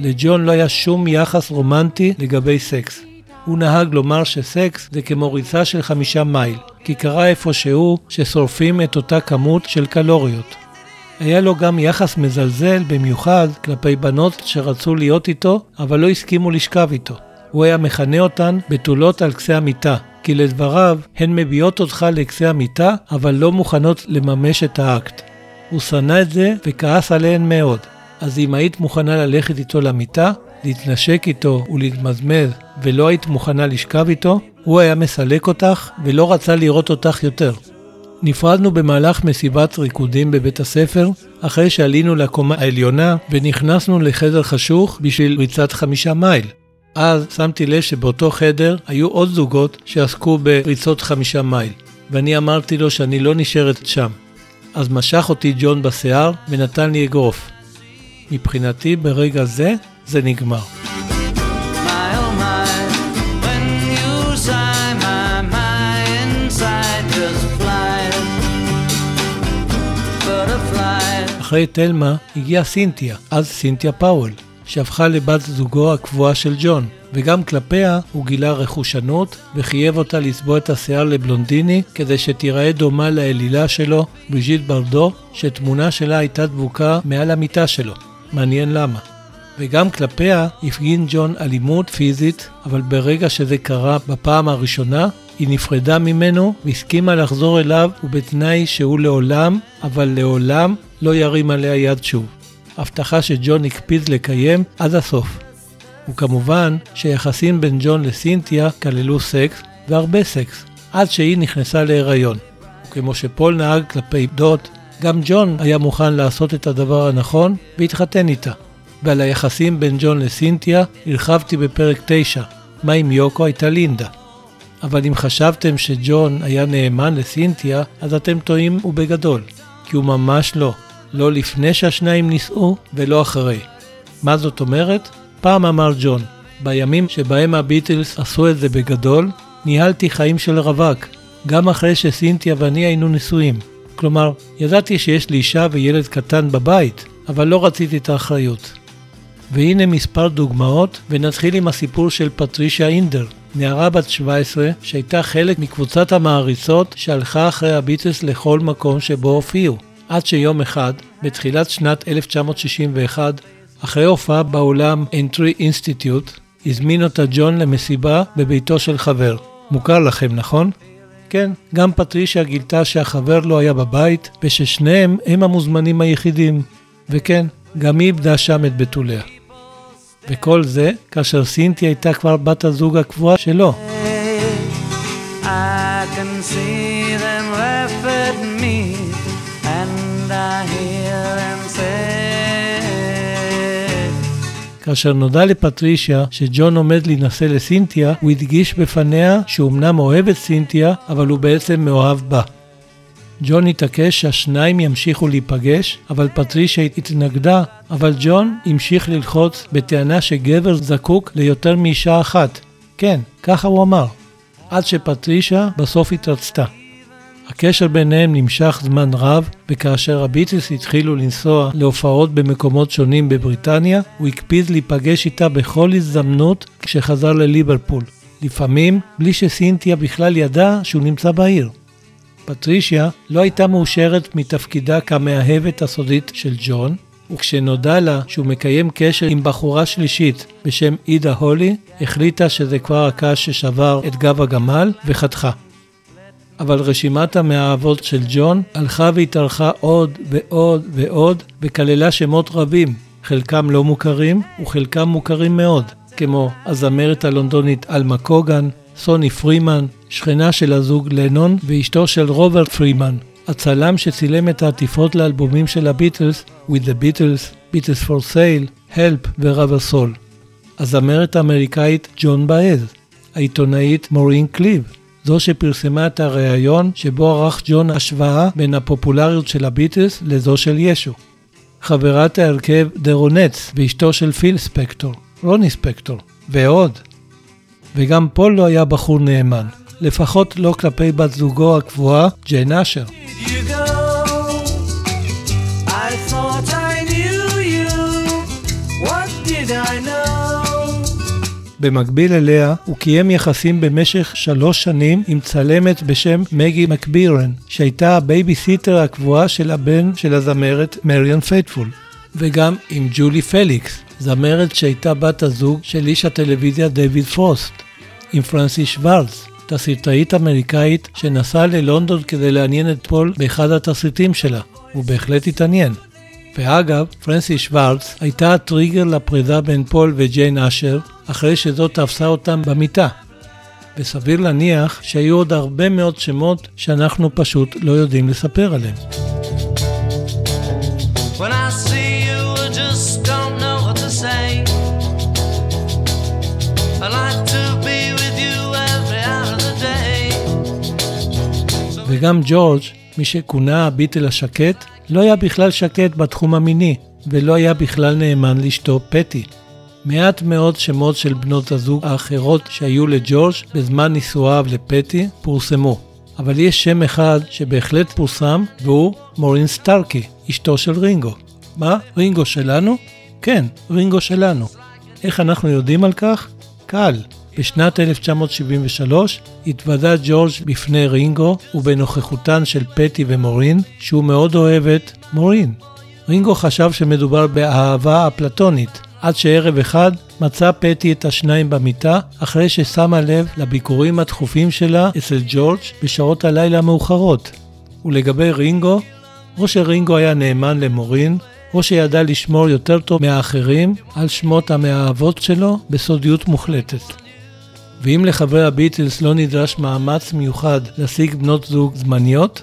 לג'ון לא היה שום יחס רומנטי לגבי סקס. הוא נהג לומר שסקס זה כמו ריצה של חמישה מייל, כי קרה איפשהו ששורפים את אותה כמות של קלוריות. היה לו גם יחס מזלזל במיוחד כלפי בנות שרצו להיות איתו, אבל לא הסכימו לשכב איתו. הוא היה מכנה אותן בתולות על קצה המיטה, כי לדבריו הן מביאות אותך לקצה המיטה, אבל לא מוכנות לממש את האקט. הוא שנא את זה וכעס עליהן מאוד, אז אם היית מוכנה ללכת איתו למיטה, להתנשק איתו ולהתמזמז, ולא היית מוכנה לשכב איתו, הוא היה מסלק אותך ולא רצה לראות אותך יותר. נפרדנו במהלך מסיבת ריקודים בבית הספר, אחרי שעלינו לקומה העליונה ונכנסנו לחדר חשוך בשביל ריצת חמישה מייל. אז שמתי לב שבאותו חדר היו עוד זוגות שעסקו בריצות חמישה מייל, ואני אמרתי לו שאני לא נשארת שם. אז משך אותי ג'ון בשיער ונתן לי אגרוף. מבחינתי ברגע זה, זה נגמר. אחרי תלמה הגיעה סינתיה, אז סינתיה פאוול, שהפכה לבת זוגו הקבועה של ג'ון, וגם כלפיה הוא גילה רכושנות וחייב אותה לצבוע את השיער לבלונדיני כדי שתיראה דומה לאלילה שלו, בריז'יט ברדו, שתמונה שלה הייתה דבוקה מעל המיטה שלו. מעניין למה. וגם כלפיה הפגין ג'ון אלימות פיזית, אבל ברגע שזה קרה בפעם הראשונה, היא נפרדה ממנו והסכימה לחזור אליו, ובתנאי שהוא לעולם, אבל לעולם לא ירים עליה יד שוב. הבטחה שג'ון הקפיד לקיים עד הסוף. וכמובן שיחסים בין ג'ון לסינתיה כללו סקס, והרבה סקס, עד שהיא נכנסה להיריון. וכמו שפול נהג כלפי דוד, גם ג'ון היה מוכן לעשות את הדבר הנכון והתחתן איתה. ועל היחסים בין ג'ון לסינתיה הרחבתי בפרק תשע, מה אם יוקו הייתה לינדה. אבל אם חשבתם שג'ון היה נאמן לסינתיה, אז אתם טועים ובגדול, כי הוא ממש לא. לא לפני שהשניים נישאו ולא אחרי. מה זאת אומרת? פעם אמר ג'ון, בימים שבהם הביטלס עשו את זה בגדול, ניהלתי חיים של רווק, גם אחרי שסינתיה ואני היינו נשואים. כלומר, ידעתי שיש לי אישה וילד קטן בבית, אבל לא רציתי את האחריות. והנה מספר דוגמאות, ונתחיל עם הסיפור של פטרישיה אינדר, נערה בת שבע עשרה שהייתה חלק מקבוצת המעריצות שהלכה אחרי הביטלס לכל מקום שבו הופיעו. עד שיום אחד, בתחילת שנת אלף תשע מאות שישים ואחת, אחרי הופעה באולם Entry Institute, הזמין אותה ג'ון למסיבה בביתו של חבר. מוכר לכם, נכון? כן, גם פטרישיה גילתה שהחבר לא היה בבית, וששניהם הם המוזמנים היחידים. וכן, גם היא איבדה שם את בתוליה. וכל זה, כאשר סינתיה הייתה כבר בת הזוג הקבועה שלו. I can see them laugh at me. כאשר נודע לפטרישיה שג'ון עומד להינשא לסינתיה, הוא הדגיש בפניה שהוא אמנם אוהב את סינתיה, אבל הוא בעצם מאוהב בה. ג'ון התעקש שהשניים ימשיכו להיפגש, אבל פטרישיה התנגדה, אבל ג'ון המשיך ללחוץ בטענה שגבר זקוק ליותר מאישה אחת. כן, ככה הוא אמר. עד שפטרישה בסוף התרצתה. הקשר ביניהם נמשך זמן רב, וכאשר הביטלס התחילו לנסוע להופעות במקומות שונים בבריטניה, הוא הקפיד להיפגש איתה בכל הזדמנות כשחזר לליברפול, לפעמים בלי שסינתיה בכלל ידעה שהוא נמצא בעיר. פטרישיה לא הייתה מאושרת מתפקידה כמאהבת הסודית של ג'ון, וכשנודע לה שהוא מקיים קשר עם בחורה שלישית בשם אידה הולי, החליטה שזה כבר הקש ששבר את גב הגמל וחתכה. אבל רשימת המאהבות של ג'ון הלכה והתארכה עוד ועוד ועוד, וכללה שמות רבים, חלקם לא מוכרים וחלקם מוכרים מאוד, כמו הזמרת הלונדונית אלמה קוגן, סוני פרימן, שכנה של הזוג לנון ואשתו של רוברט פרימן, הצלם שצילם את העטיפות לאלבומים של הביטלס, With the Beatles, Beatles for Sale, Help ו-Rubber Soul, הזמרת האמריקאית ג'ון באז, העיתונאית מורין קליב, זו שפרסמה את הראיון שבו ערך ג'ון השוואה בין הפופולריות של הביטלס לזו של ישו, חברת ההרכב דרונץ ואשתו של פיל ספקטור, רוני ספקטור, ועוד. וגם פול לא היה בחור נאמן, לפחות לא כלפי בת זוגו הקבועה ג'יין אשר. במקביל אליה הוא קיים יחסים במשך שלוש שנים עם צלמת בשם מגי מקבירן, שהייתה הבייביסיטר הקבועה של הבן של הזמרת מריאן פייטפול, וגם עם ג'ולי פליקס, זמרת שהייתה בת הזוג של איש הטלוויזיה דיוויד פרוסט, עם פרנסי שוורץ, תסריטאית אמריקאית שנסעה ללונדון כדי לעניין את פול באחד התסריטים שלה, הוא בהחלט התעניין. ואגב, פרנסי שוורץ הייתה הטריגר לפרידה בין פול וג'יין אשר, אחרי שזו תפסה אותם במיטה. וסביר להניח שהיו עוד הרבה מאוד שמות שאנחנו פשוט לא יודעים לספר עליהם. וגם ג'ורג', מי שכונה הביטל השקט, לא היה בכלל שקט בתחום המיני, ולא היה בכלל נאמן לאשתו פטי. מעט מאוד שמות של בנות הזוג האחרות שהיו לג'ורג' בזמן נישואיו לפטי פורסמו, אבל יש שם אחד שבהחלט פורסם, והוא מורין סטארקי, אשתו של רינגו. מה? רינגו שלנו? כן, רינגו שלנו. איך אנחנו יודעים על כך? קל. בשנת אלף תשע מאות שבעים ושלוש התוודה ג'ורג' בפני רינגו ובנוכחותן של פטי ומורין שהוא מאוד אוהב את מורין. רינגו חשב שמדובר באהבה אפלטונית, עד שערב אחד מצא פטי את השניים במיטה אחרי ששמה לב לביקורים התכופים שלה אצל ג'ורג' בשעות הלילה מאוחרות. ולגבי רינגו, או שרינגו היה נאמן למורין, או שידע לשמור יותר טוב מהאחרים על שמות המאהבות שלו בסודיות מוחלטת. ואם לחברי הביטלס לא נדרש מאמץ מיוחד להשיג בנות זוג זמניות,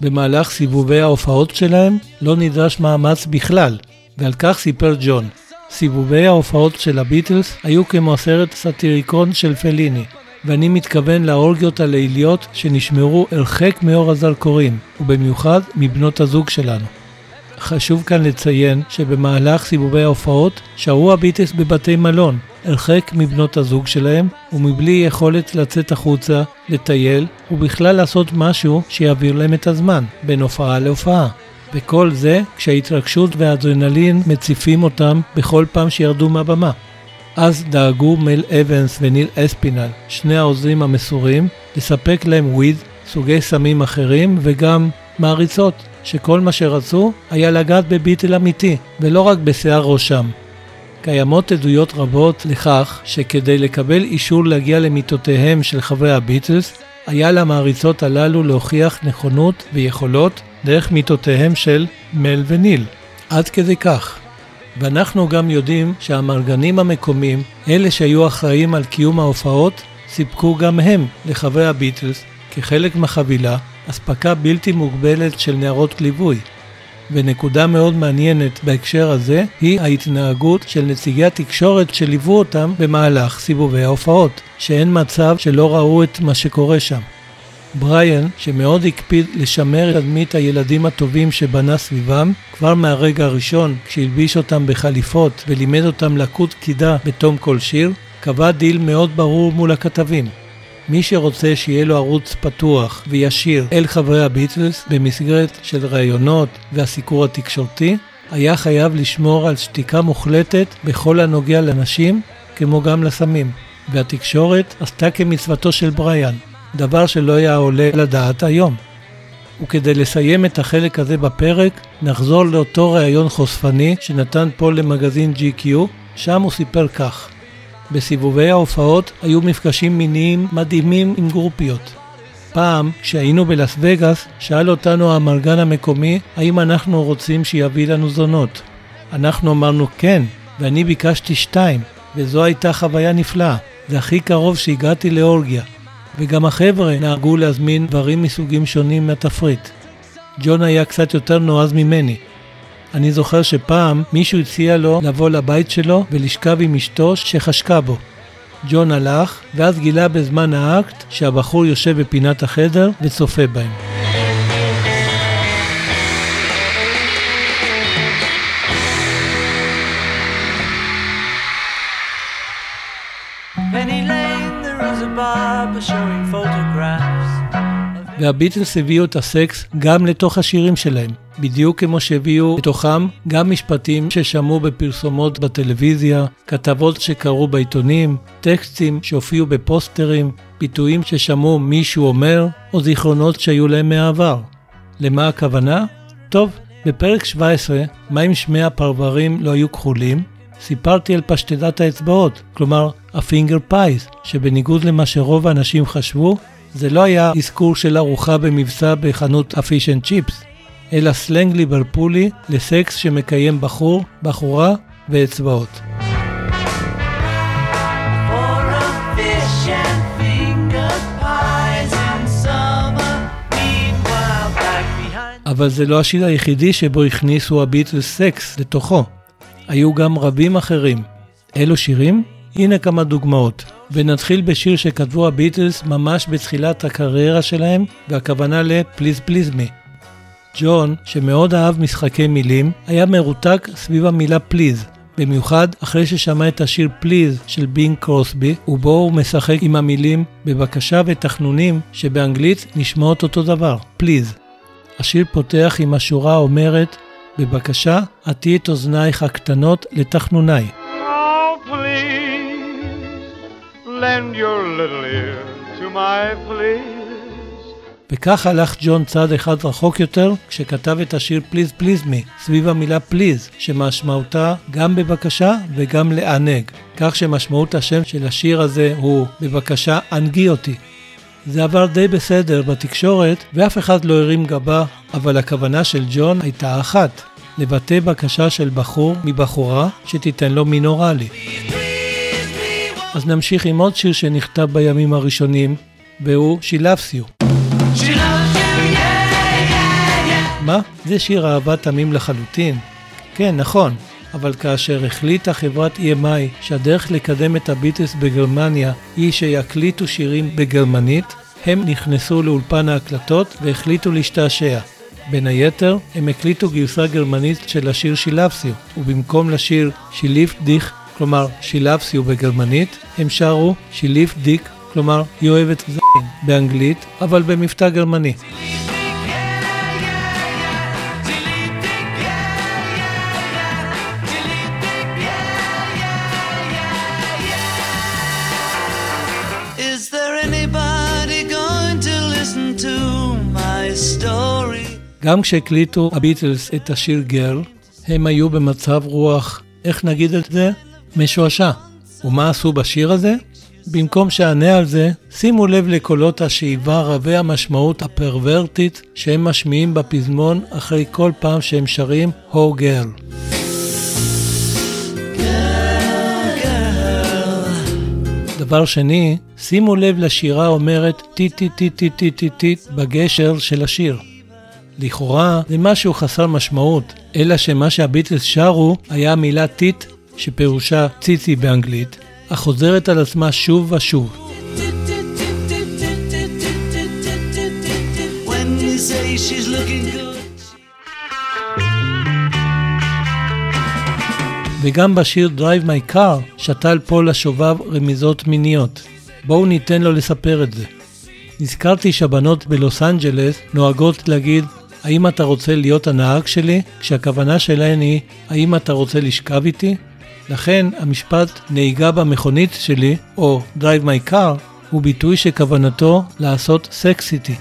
במהלך סיבובי ההופעות שלהם לא נדרש מאמץ בכלל, ועל כך סיפר ג'ון. סיבובי ההופעות של הביטלס היו כמו סרט סטיריקון של פליני, ואני מתכוון לאורגיות הליליות שנשמרו הרחק מאור הזרקורים, ובמיוחד מבנות הזוג שלנו. חשוב כאן לציין שבמהלך סיבובי ההופעות שרו הביטלס בבתי מלון, הרחק מבנות הזוג שלהם ומבלי יכולת לצאת החוצה, לטייל ובכלל לעשות משהו שיעביר להם את הזמן בין הופעה להופעה. וכל זה כשההתרגשות והאדרנלין מציפים אותם בכל פעם שירדו מהבמה. אז דאגו מל אבנס וניל אספינל, שני העוזרים המסורים, לספק להם וויד, סוגי סמים אחרים וגם מעריצות, שכל מה שרצו היה לגעת בביטל אמיתי ולא רק בשיער ראשם. קיימות עדויות רבות לכך שכדי לקבל אישור להגיע למיטותיהם של חברי הביטלס, היה למעריצות הללו להוכיח נכונות ויכולות דרך מיטותיהם של מל וניל, עד כדי כך. ואנחנו גם יודעים שהמארגנים המקומיים, אלה שהיו אחראים על קיום ההופעות, סיפקו גם הם לחברי הביטלס, כחלק מחבילה, אספקה בלתי מוגבלת של נערות ליווי. ונקודה מאוד מעניינת בהקשר הזה היא ההתנהגות של נציגי התקשורת שליוו אותם במהלך סיבובי ההופעות, שאין מצב שלא ראו את מה שקורה שם. בריין, שמאוד הקפיד לשמר את תדמית הילדים הטובים שבנה סביבם, כבר מהרגע הראשון כשהלביש אותם בחליפות ולימד אותם לקות קידה בתום כל שיר, קבע דיל מאוד ברור מול הכתבים. מי שרוצה שיהיה לו ערוץ פתוח וישיר אל חברי הביטלס במסגרת של רעיונות והסיקור התקשורתי, היה חייב לשמור על שתיקה מוחלטת בכל הנוגע לנשים כמו גם לסמים, והתקשורת עשתה כמצוותו של בריאן, דבר שלא היה עולה לדעת היום. וכדי לסיים את החלק הזה בפרק, נחזור לאותו ראיון חושפני שנתן פה למגזין ג'י קיו, שם הוא סיפר כך: בסיבובי ההופעות היו מפגשים מיניים מדהימים עם גרופיות. פעם, כשהיינו בלס וגאס, שאל אותנו המרגן המקומי האם אנחנו רוצים שיביא לנו זונות. אנחנו אמרנו כן, ואני ביקשתי שתיים, וזו הייתה חוויה נפלאה, זה הכי קרוב שהגעתי לאורגיה. וגם החבר'ה נהגו להזמין דברים מסוגים שונים מהתפריט. ג'ון היה קצת יותר נועז ממני. אני זוכר שפעם מישהו הציע לו לבוא לבית שלו ולשכב עם אשתו שחשקה בו. ג'ון הלך, ואז גילה בזמן האקט שהבחור יושב בפינת החדר וצופה בהם. והביטלס הביאו את הסקס גם לתוך השירים שלהם, בדיוק כמו שהביאו לתוכם גם משפטים ששמעו בפרסומות בטלוויזיה, כתבות שקראו בעיתונים, טקסטים שהופיעו בפוסטרים, פיתויים ששמעו מישהו אומר, או זיכרונות שהיו להם מהעבר. למה הכוונה? טוב, בפרק שבע עשרה, מה אם שמי הפרברים לא היו כחולים? סיפרתי על פשטדת האצבעות, כלומר הפינגר פייז, שבניגוד למה שרוב האנשים חשבו, זה לא היה אזכור של ארוחה במבצע בחנות הפיש אנד צ'יפס, אלא סלנג ליברפולי לסקס שמקיים בחור, בחורה ואצבעות. אבל זה לא השיר היחידי שבו הכניסו הביטלס סקס לתוכו. היו גם רבים אחרים. אלו שירים? הנה כמה דוגמאות. ונתחיל בשיר שכתבו הביטלס ממש בתחילת הקריירה שלהם, והכוונה ל-Please Please Me. ג'ון, שמאוד אהב משחקי מילים, היה מרותק סביב המילה Please, במיוחד אחרי ששמע את השיר Please של בינג קרוסבי, ובו הוא משחק עם המילים בבקשה ותחנונים, שבאנגלית נשמעות אותו דבר, Please. השיר פותח עם השורה אומרת, בבקשה, עטי את אוזנייך הקטנות לתחנוני. Lend your little ear to my please. וכך הלך ג'ון צעד אחד רחוק יותר כשכתב את השיר Please Please Me סביב המילה Please, שמשמעותה גם בבקשה וגם לענג, כך שמשמעות השם של השיר הזה הוא בבקשה ענגי אותי. זה עבר די בסדר בתקשורת ואף אחד לא הרים גבה, אבל הכוונה של ג'ון הייתה אחת, לבטא בקשה של בחור מבחורה שתיתן לו מין אוראלי. אז נמשיך עם עוד שיר שנכתב בימים הראשונים, והוא She Loves You. מה? זה שיר אהבה תמים לחלוטין. כן, נכון, אבל כאשר החליטה חברת אי אם איי שהדרך לקדם את הביטלס בגרמניה היא שיקליטו שירים בגרמנית, הם נכנסו לאולפן ההקלטות והחליטו להשתעשע. בין היתר, הם הקליטו גרסה גרמנית של השיר She Loves You, ובמקום לשיר She Liebt Dich, כלומר, שילבסיו בגרמנית, הם שרו שיליף דיק, כלומר, יואבת זין, באנגלית, אבל במבטא גרמני. Is there anybody going to listen to my story? גם כשהקליטו הביטלס את השיר גרל, הם היו במצב רוח, איך נגיד את זה? משועשע. ומה עשו בשיר הזה? במקום שענה על זה, שימו לב לקולות השאיבה רבי המשמעות הפרוורטית שהם משמיעים בפזמון אחרי כל פעם שהם שרים Oh Girl. דבר שני, שימו לב לשירה אומרת טי טי טי טי טי טי טי בגשר של השיר. לכאורה זה משהו חסר משמעות, אלא שמה שהביטלס שרו היה המילה טיט, שפירושה ציצי באנגלית, החוזרת על עצמה שוב ושוב. וגם בשיר Drive My Car שתל פול השובב רמיזות מיניות. בואו ניתן לו לספר את זה. נזכרתי שהבנות בלוס אנג'לס נוהגות להגיד, האם אתה רוצה להיות הנהג שלי? כשהכוונה שלהן היא, האם אתה רוצה לשכב איתי? לכן המשפט נהיגה במכונית שלי, או drive my car, הוא ביטוי שכוונתו לעשות סקס איתי.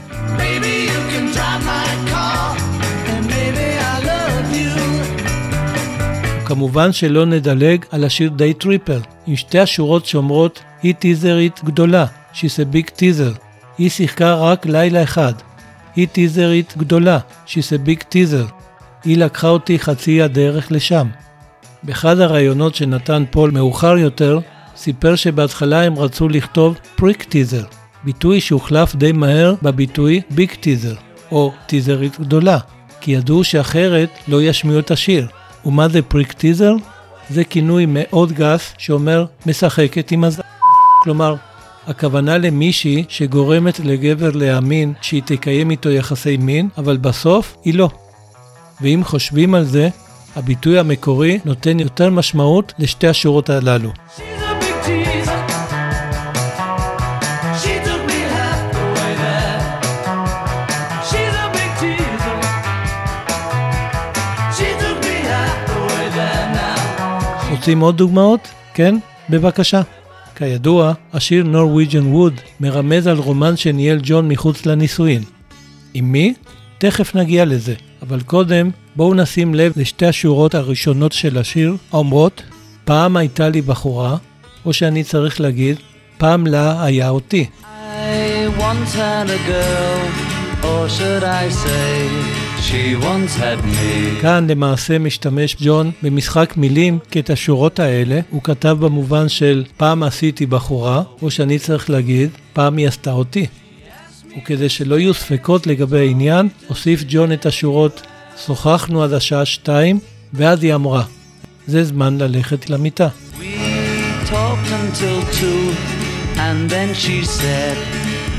כמובן שלא נדלג על השיר Day Tripper, עם שתי השורות שאומרות, היא טיזרית גדולה, she's a big teaser. היא שיחקה רק לילה אחד. היא טיזרית גדולה, she's a big teaser. היא לקחה אותי חצי הדרך לשם. באחד הרעיונות שנתן פול מאוחר יותר, סיפר שבהתחלה הם רצו לכתוב פריק טיזר, ביטוי שהוחלף די מהר בביטוי ביג טיזר, או טיזרית גדולה, כי ידעו שאחרת לא ישמיעו את השיר. ומה זה פריק טיזר? זה כינוי מאוד גס שאומר משחקת עם הז... כלומר, הכוונה למישהי שגורמת לגבר להאמין שהיא תקיים איתו יחסי מין, אבל בסוף היא לא. ואם חושבים על זה, הביטוי המקורי נותן יותר משמעות לשתי השורות הללו. רוצים עוד דוגמאות? כן? בבקשה. כידוע, השיר Norwegian Wood מרמז על רומן שניהל ג'ון מחוץ לנישואין. עם מי? תכף נגיע לזה, אבל קודם בואו נשים לב לשתי השורות הראשונות של השיר, אומרות, פעם הייתה לי בחורה, או שאני צריך להגיד, פעם לה היה אותי. I once had a girl, or should I say... כאן למעשה משתמש ג'ון במשחק מילים, כי את השורות האלה הוא כתב במובן של פעם עשיתי בחורה, או שאני צריך להגיד פעם היא עשתה אותי. וכדי שלא יהיו ספקות לגבי העניין, הוסיף ג'ון את השורות שוחחנו עד השעה שתיים, ואז היא אמרה, זה זמן ללכת למיטה. We talked until two, and then she said,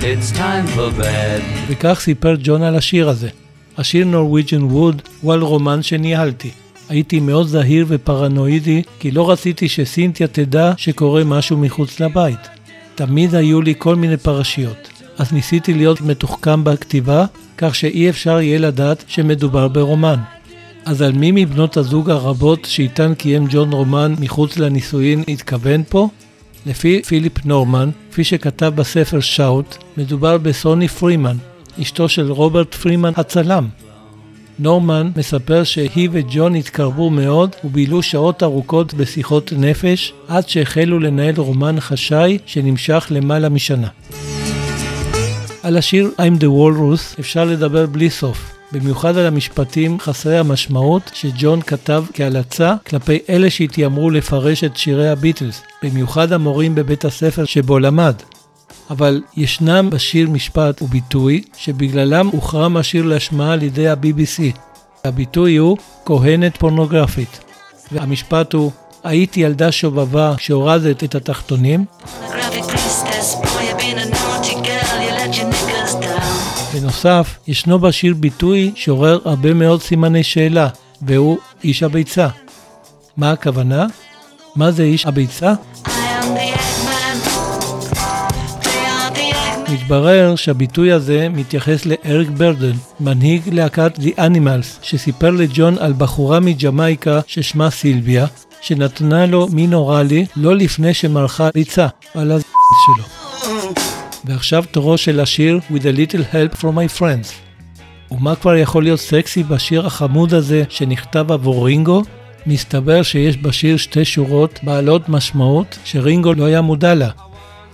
it's time for bed. וכך סיפר ג'ון על השיר הזה. השיר Norwegian Wood הוא על רומן שניהלתי. הייתי מאוד זהיר ופרנואידי, כי לא רציתי שסינתיה תדע שקורה משהו מחוץ לבית. תמיד היו לי כל מיני פרשיות, אז ניסיתי להיות מתוחכם בכתיבה, כך שאי אפשר יהיה לדעת שמדובר ברומן. אז על מי מבנות הזוג הרבות שאיתן קיים ג'ון רומן מחוץ לנישואין התכוון פה? לפי פיליפ נורמן, כפי שכתב בספר שאוט, מדובר בסוני פרימן, אשתו של רוברט פרימן הצלם. נורמן מספר שהיא וג'ון התקרבו מאוד ובילו שעות ארוכות בשיחות נפש, עד שהחלו לנהל רומן חשאי שנמשך למעלה משנה. על השיר I'm the Walrus אפשר לדבר בלי סוף, במיוחד על המשפטים חסרי המשמעות שג'ון כתב כהלצה כלפי אלה שהתיימרו לפרש את שירי הביטלס, במיוחד המורים בבית הספר שבו למד. אבל ישנם בשיר משפט וביטוי שבגללם הוחרם השיר להשמעה על ידי ה-בי בי סי. הביטוי הוא כהנת פורנוגרפית. והמשפט הוא, הייתי ילדה שובבה כשהורדת את התחתונים. בנוסף, ישנו בשיר ביטוי שעורר הרבה מאוד סימני שאלה, והוא איש הביצה. מה הכוונה? מה זה איש הביצה? מתברר שהביטוי הזה מתייחס לאריק ברדן, מנהיג להקת The Animals, שסיפר לג'ון על בחורה מג'מייקה ששמה סילביה, שנתנה לו מין אוראלי לא לפני שמרחה ביצה על הז... שלו. ועכשיו תורו של השיר With a Little Help From My Friends. ומה כבר יכול להיות סקסי בשיר החמוד הזה שנכתב עבור רינגו? מסתבר שיש בשיר שתי שורות בעלות משמעות שרינגו לא היה מודע לה.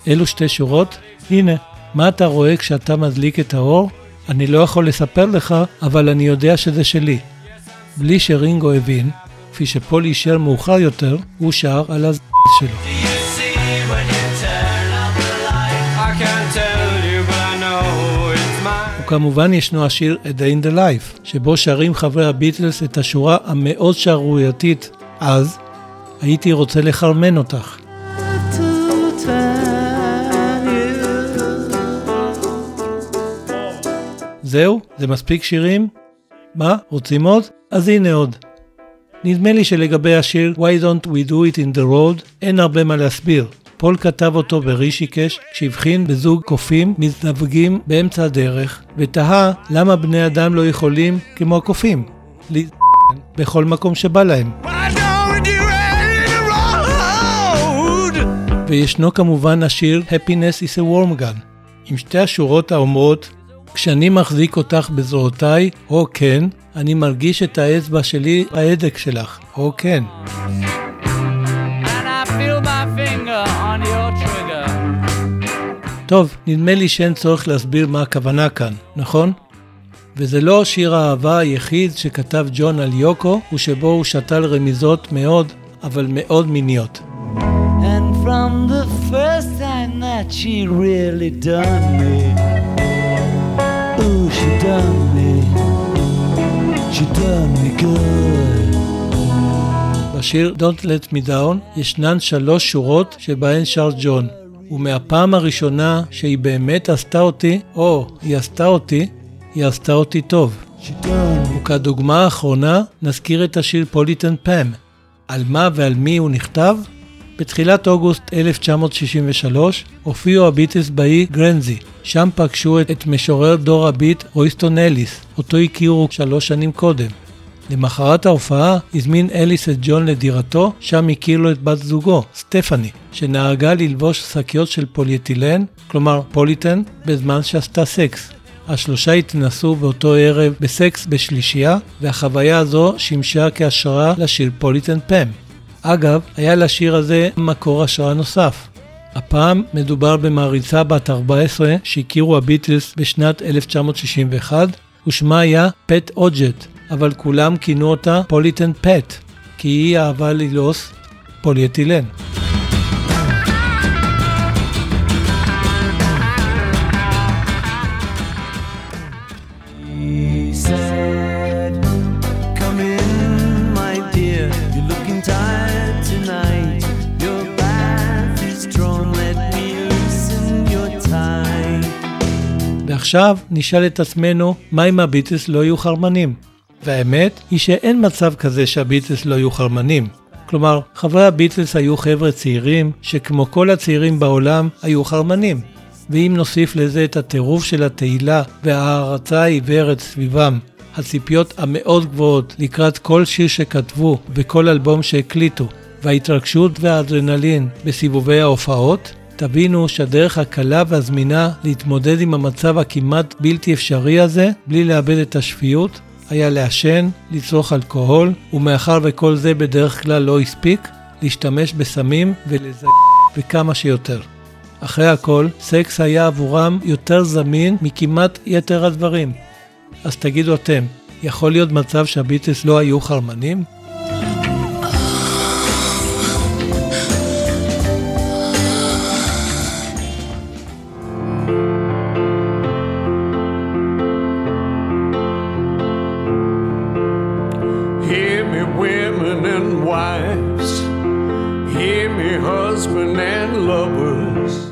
אלו שתי שורות? הנה. מה אתה רואה כשאתה מדליק את האור? אני לא יכול לספר לך, אבל אני יודע שזה שלי. בלי שרינגו הבין, כפי שפול אישר מאוחר יותר, הוא שר על הז... שלו. וכמובן ישנו השיר A Day in the Life, שבו שרים חברי הביטלס את השורה המאוד שערורייתית, אז הייתי רוצה לחרמן אותך. זהו, זה מספיק שירים? מה, רוצים עוד? אז הנה עוד. נדמה לי שלגבי השיר Why Don't We Do It In The Road אין הרבה מה להסביר, פול כתב אותו ברישיקש כשהבחין בזוג קופים מזדווגים באמצע הדרך, ותהה למה בני אדם לא יכולים כמו הקופים להזדווגן בכל מקום שבא להם. וישנו כמובן השיר Happiness is a Warm Gun, עם שתי השורות האומרות, כשאני מחזיק אותך בזרועותיי, או כן, אני מרגיש את האצבע שלי בהדק שלך, או כן. טוב, נדמה לי שאין צורך להסביר מה הכוונה כאן, נכון? וזה לא שיר האהבה היחיד שכתב ג'ון על יוקו, ושבו הוא שתל רמיזות מאוד, אבל מאוד מיניות. And from the first time that she really done me, ooh, she done me, she done me good. בשיר Don't Let Me Down ישנן שלוש שורות שבהן שר ג'ון, ומהפעם הראשונה שהיא באמת עשתה אותי, או היא עשתה אותי, היא עשתה אותי טוב. וכדוגמה האחרונה נזכיר את השיר Politan Pam. על מה ועל מי הוא נכתב? בתחילת אוגוסט אלף תשע מאות שישים ושלוש הופיעו הביטלס באי גרנזי, שם פגשו את, את משורר דור הביט רויסטון אליס, אותו הכירו שלוש שנים קודם. למחרת ההופעה הזמין אליס את ג'ון לדירתו, שם הכיר לו את בת זוגו, סטפני, שנהגה ללבוש שקיות של פוליאטילן, כלומר פוליטן, בזמן שעשתה סקס. השלושה התנסו באותו ערב בסקס בשלישייה, והחוויה הזו שימשה כהשראה לשיר פוליטן פם. אגב, היה לשיר הזה מקור השראה נוסף. הפעם מדובר במעריצה בת ארבע עשרה שהכירו הביטלס בשנת אלף תשע מאות שישים ואחת, ושמה היה פט אוג'ט, אבל כולם כינו אותה פוליטן פט, כי היא אהבה לילוס פוליאטילן. עכשיו נשאל את עצמנו מה אם הביטלס לא יהיו חרמנים. והאמת היא שאין מצב כזה שהביטלס לא יהיו חרמנים. כלומר, חברי הביטלס היו חבר'ה צעירים שכמו כל הצעירים בעולם היו חרמנים. ואם נוסיף לזה את הטירוף של התהילה וההערצה העיוורת סביבם, הציפיות המאוד גבוהות לקראת כל שיר שכתבו וכל אלבום שהקליטו, וההתרגשות והאדרנלין בסיבובי ההופעות, תבינו שהדרך הקלה והזמינה להתמודד עם המצב הכמעט בלתי אפשרי הזה, בלי לאבד את השפיות, היה לעשן, לצרוך אלכוהול, ומאחר וכל זה בדרך כלל לא הספיק, להשתמש בסמים ולזיין וכמה שיותר. אחרי הכל, סקס היה עבורם יותר זמין מכמעט יתר הדברים. אז תגידו אתם, יכול להיות מצב שהביטלס לא היו חרמנים?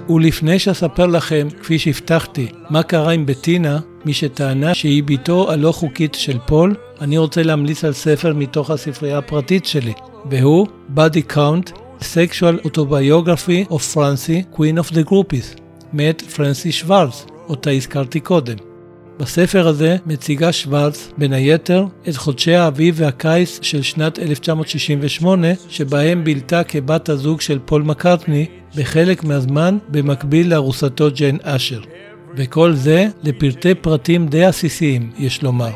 ולפני שאספר לכם, כפי שהבטחתי, מה קרה עם בטינה, מי שטענה שהיא ביתו הלא חוקית של פול, אני רוצה להמליץ על ספר מתוך הספרייה הפרטית שלי, והוא Body Count, Sexual Autobiography of Francie, Queen of the Groupies, מאת פרנסי שוורץ, אותה הזכרתי קודם. בספר הזה מציגה שוורץ, בין היתר, את חודשי האביב והקיץ של שנת אלף תשע מאות שישים ושמונה, שבהם בילתה כבת הזוג של פול מקרטני, בחלק מהזמן במקביל לארוסתו ג'יין אשר. וכל זה לפרטי פרטים די עסיסיים, יש לומר.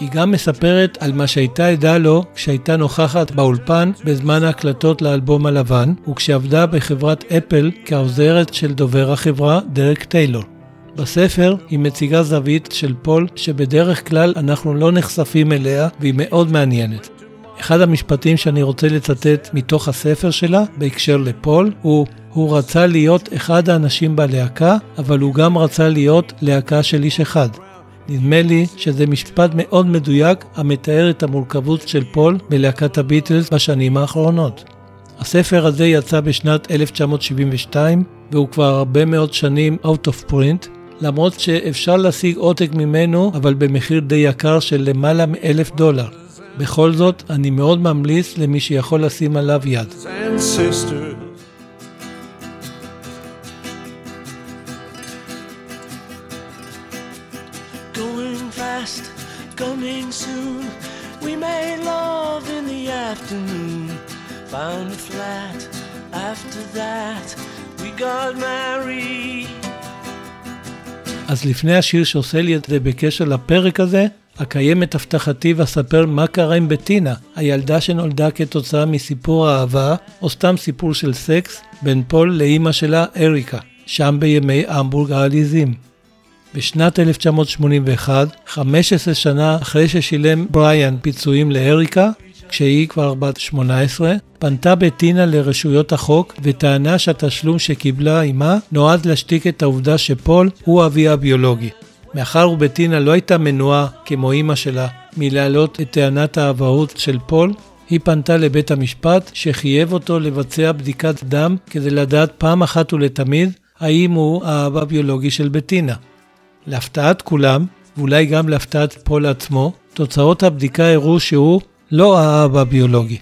היא גם מספרת על מה שהייתה עדה לו כשהייתה נוכחת באולפן בזמן ההקלטות לאלבום הלבן, וכשעבדה בחברת אפל כעוזרת של דובר החברה דרק טיילור. בספר היא מציגה זווית של פול שבדרך כלל אנחנו לא נחשפים אליה, והיא מאוד מעניינת. אחד המשפטים שאני רוצה לצטט מתוך הספר שלה בהקשר לפול הוא: הוא רצה להיות אחד האנשים בלהקה, אבל הוא גם רצה להיות להקה של איש אחד. נדמה לי שזה משפט מאוד מדויק המתאר את המורכבות של פול בלהקת הביטלס בשנים האחרונות. הספר הזה יצא בשנת אלף תשע מאות שבעים ושתיים והוא כבר הרבה מאוד שנים out of print, למרות שאפשר להשיג עותק ממנו אבל במחיר די יקר של למעלה מאלף דולר. בכל זאת, אני מאוד ממליץ למי שיכול לשים עליו יד. going fast, coming soon. We made love in the afternoon, found a flat. After that, we got married. אז לפני השיר שעושה לי את זה בקשר לפרק הזה, הקיימת הבטחתי ואספר מה קרה עם בטינה, הילדה שנולדה כתוצאה מסיפור אהבה, או סתם סיפור של סקס, בין פול לאימא שלה אריקה, שם בימי המבורג העליזים. בשנת אלף תשע מאות שמונים ואחת, חמש עשרה שנה אחרי ששילם בריאן פיצויים לאריקה, כשהיא כבר בת שמונה עשרה, פנתה בטינה לרשויות החוק וטענה שהתשלום שקיבלה אימה נועד להשתיק את העובדה שפול הוא אביה הביולוגי. מאחר ובטינה לא הייתה מנועה כמו אימא שלה מלהעלות את טענת האבהות של פול, היא פנתה לבית המשפט שחייב אותו לבצע בדיקת דם כדי לדעת פעם אחת ולתמיד האם הוא האבא הביולוגי של בטינה. להפתעת כולם, ואולי גם להפתעת פול עצמו, תוצאות הבדיקה הראו שהוא לא האבא הביולוגי.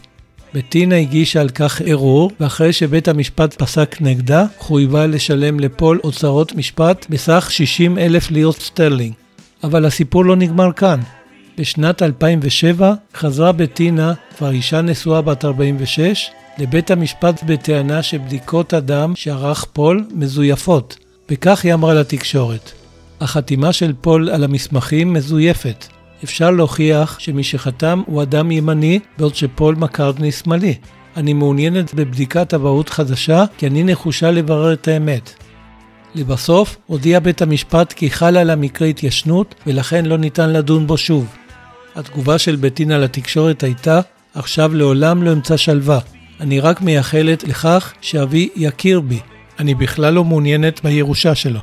בטינה הגישה על כך ערעור, ואחרי שבית המשפט פסק נגדה, חויבה לשלם לפול אוצרות משפט בסך שישים אלף לירות סטרלינג. אבל הסיפור לא נגמר כאן. בשנת אלפיים ושבע חזרה בטינה, כבר אישה נשואה בת ארבעים ושש, לבית המשפט בטענה שבדיקות הדם שערך פול מזויפות. וכך היא אמרה לתקשורת: החתימה של פול על המסמכים מזויפת. אפשר להוכיח שמי שחתם הוא אדם ימני, בעוד שפול מקרטני שמאלי. אני מעוניינת בבדיקת אבהות חדשה, כי אני נחושה לברר את האמת. לבסוף, הודיע בית המשפט כי חלה על המקרה התיישנות, ולכן לא ניתן לדון בו שוב. התגובה של בטינה לתקשורת הייתה: עכשיו לעולם לא אמצא שלווה. אני רק מייחלת לכך שאבי יכיר בי. אני בכלל לא מעוניינת בירושה שלו.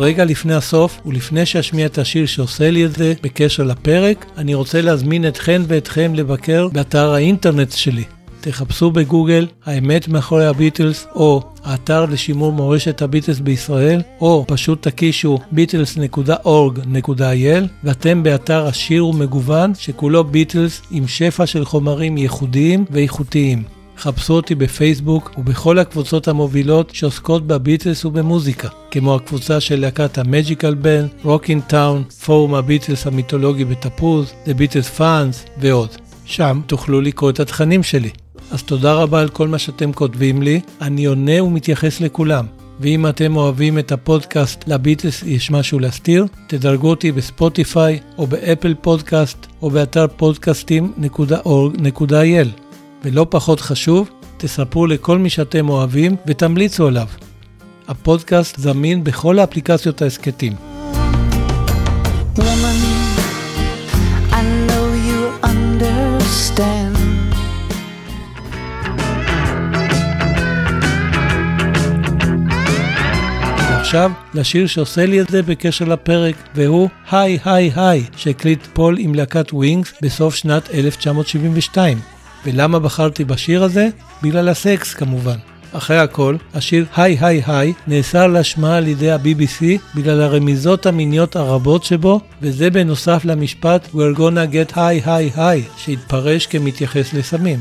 רגע לפני הסוף, ולפני שאשמיע את השיר שעושה לי את זה בקשר לפרק, אני רוצה להזמין אתכן ואתכם לבקר באתר האינטרנט שלי. תחפשו בגוגל האמת מאחורי הביטלס, או האתר לשימור מורשת הביטלס בישראל, או פשוט תקישו ביטלס נקודה אורג נקודה איי אל, ואתם באתר השיר ומגוון שכולו ביטלס, עם שפע של חומרים ייחודיים ואיכותיים. חפשו אותי בפייסבוק ובכל הקבוצות המובילות שעוסקות בביטלס ובמוזיקה, כמו הקבוצה של להקת המג'יקל בן, רוקינג טאון, פורום הביטלס המיתולוגי בתפוז, The Beatles Fans ועוד. שם תוכלו לקרוא את התכנים שלי. אז תודה רבה על כל מה שאתם כותבים לי, אני עונה ומתייחס לכולם. ואם אתם אוהבים את הפודקאסט לביטלס יש משהו להסתיר, תדרגו אותי בספוטיפיי או באפל פודקאסט או באתר פודקאסטים נקודה אורג נקודה איי אל. ולא פחות חשוב, תספרו לכל מי שאתם אוהבים ותמליצו עליו. הפודקאסט זמין בכל האפליקציות העסקתיים. Woman, I know you understand. ועכשיו לשיר שעושה לי את זה בקשר לפרק, והוא היי היי היי שהקליט פול עם להקת ווינגס בסוף שנת אלף תשע מאות שבעים ושתיים. ולמה בחרתי בשיר הזה? בגלל הסקס כמובן. אחרי הכל, השיר היי היי היי נאסר להשמעה על ידי ה-בי בי סי בגלל הרמיזות המיניות הרבות שבו, וזה בנוסף למשפט We're gonna get high high high שהתפרש כמתייחס לסמים.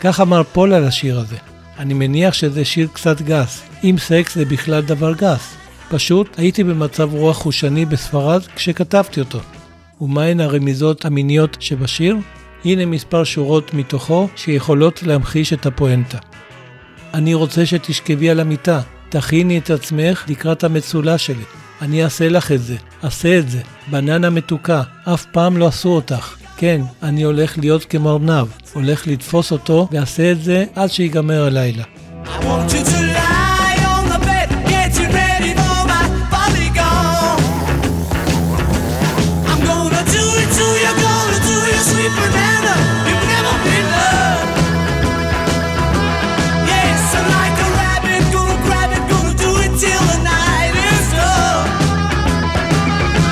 כך אמר פול על השיר הזה: אני מניח שזה שיר קצת גס, אם סקס זה בכלל דבר גס. פשוט הייתי במצב רוח חושני בספרד כשכתבתי אותו. ומהן הרמיזות המיניות שבשיר? הנה מספר שורות מתוכו שיכולות להמחיש את הפואנטה. אני רוצה שתשכבי על המיטה, תכיני את עצמך לקראת המצולה שלי. אני אעשה לך את זה, אעשה את זה, בננה מתוקה, אף פעם לא עשו אותך. כן, אני הולך להיות כמו ארנב, הולך לתפוס אותו ואעשה את זה עד שיגמר הלילה. I want you to lie on the bed, get you ready for my body gone. I'm gonna do it to you, gonna do you sweet banana.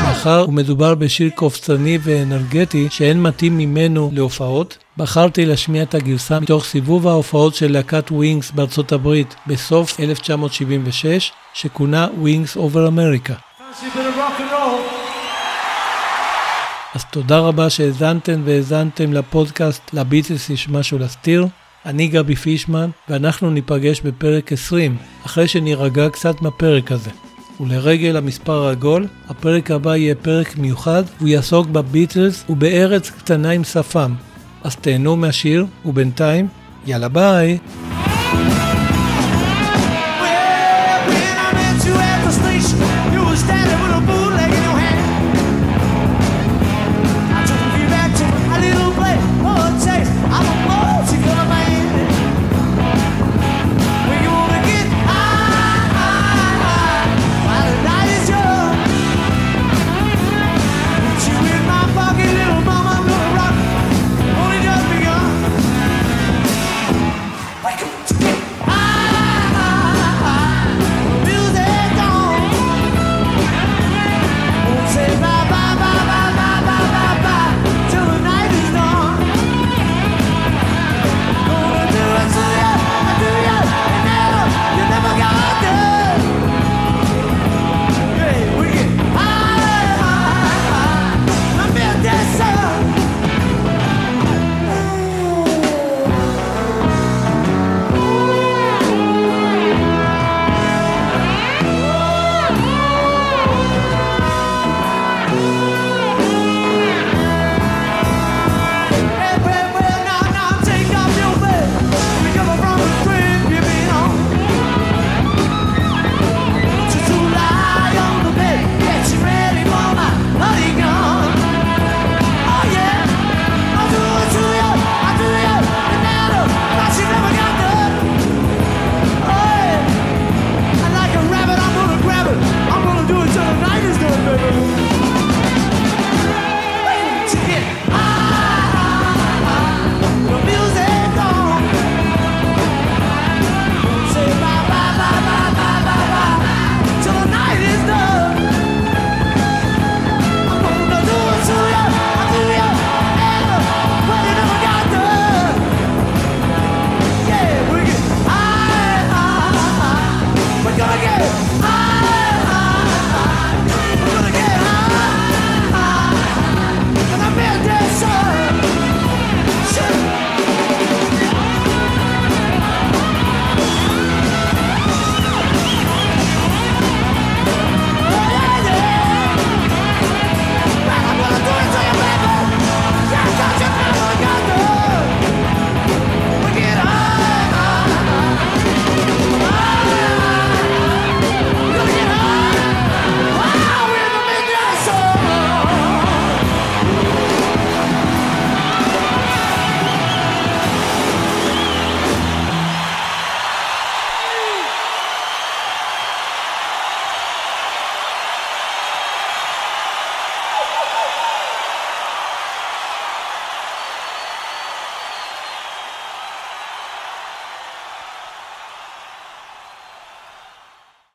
מאחר ומדובר בשיר קופצני ואנרגטי שאין מתאים ממנו להופעות, בחרתי להשמיע את הגרסה מתוך סיבוב ההופעות של להקת ווינגס בארצות הברית בסוף אלף תשע מאות שבעים ושש, שכונה ווינגס אובר אמריקה. אז תודה רבה שהזנתם והזנתם לפודקאסט לביטלס יש משהו להסתיר. אני גבי פישמן, ואנחנו ניפגש בפרק עשרים, אחרי שנירגע קצת מהפרק הזה. ולרגל המספר העגול, הפרק הבא יהיה פרק מיוחד, הוא יעסוק בביטלס ובארץ קטנה עם שפם. אז תהנו מהשיר, ובינתיים, יאללה ביי!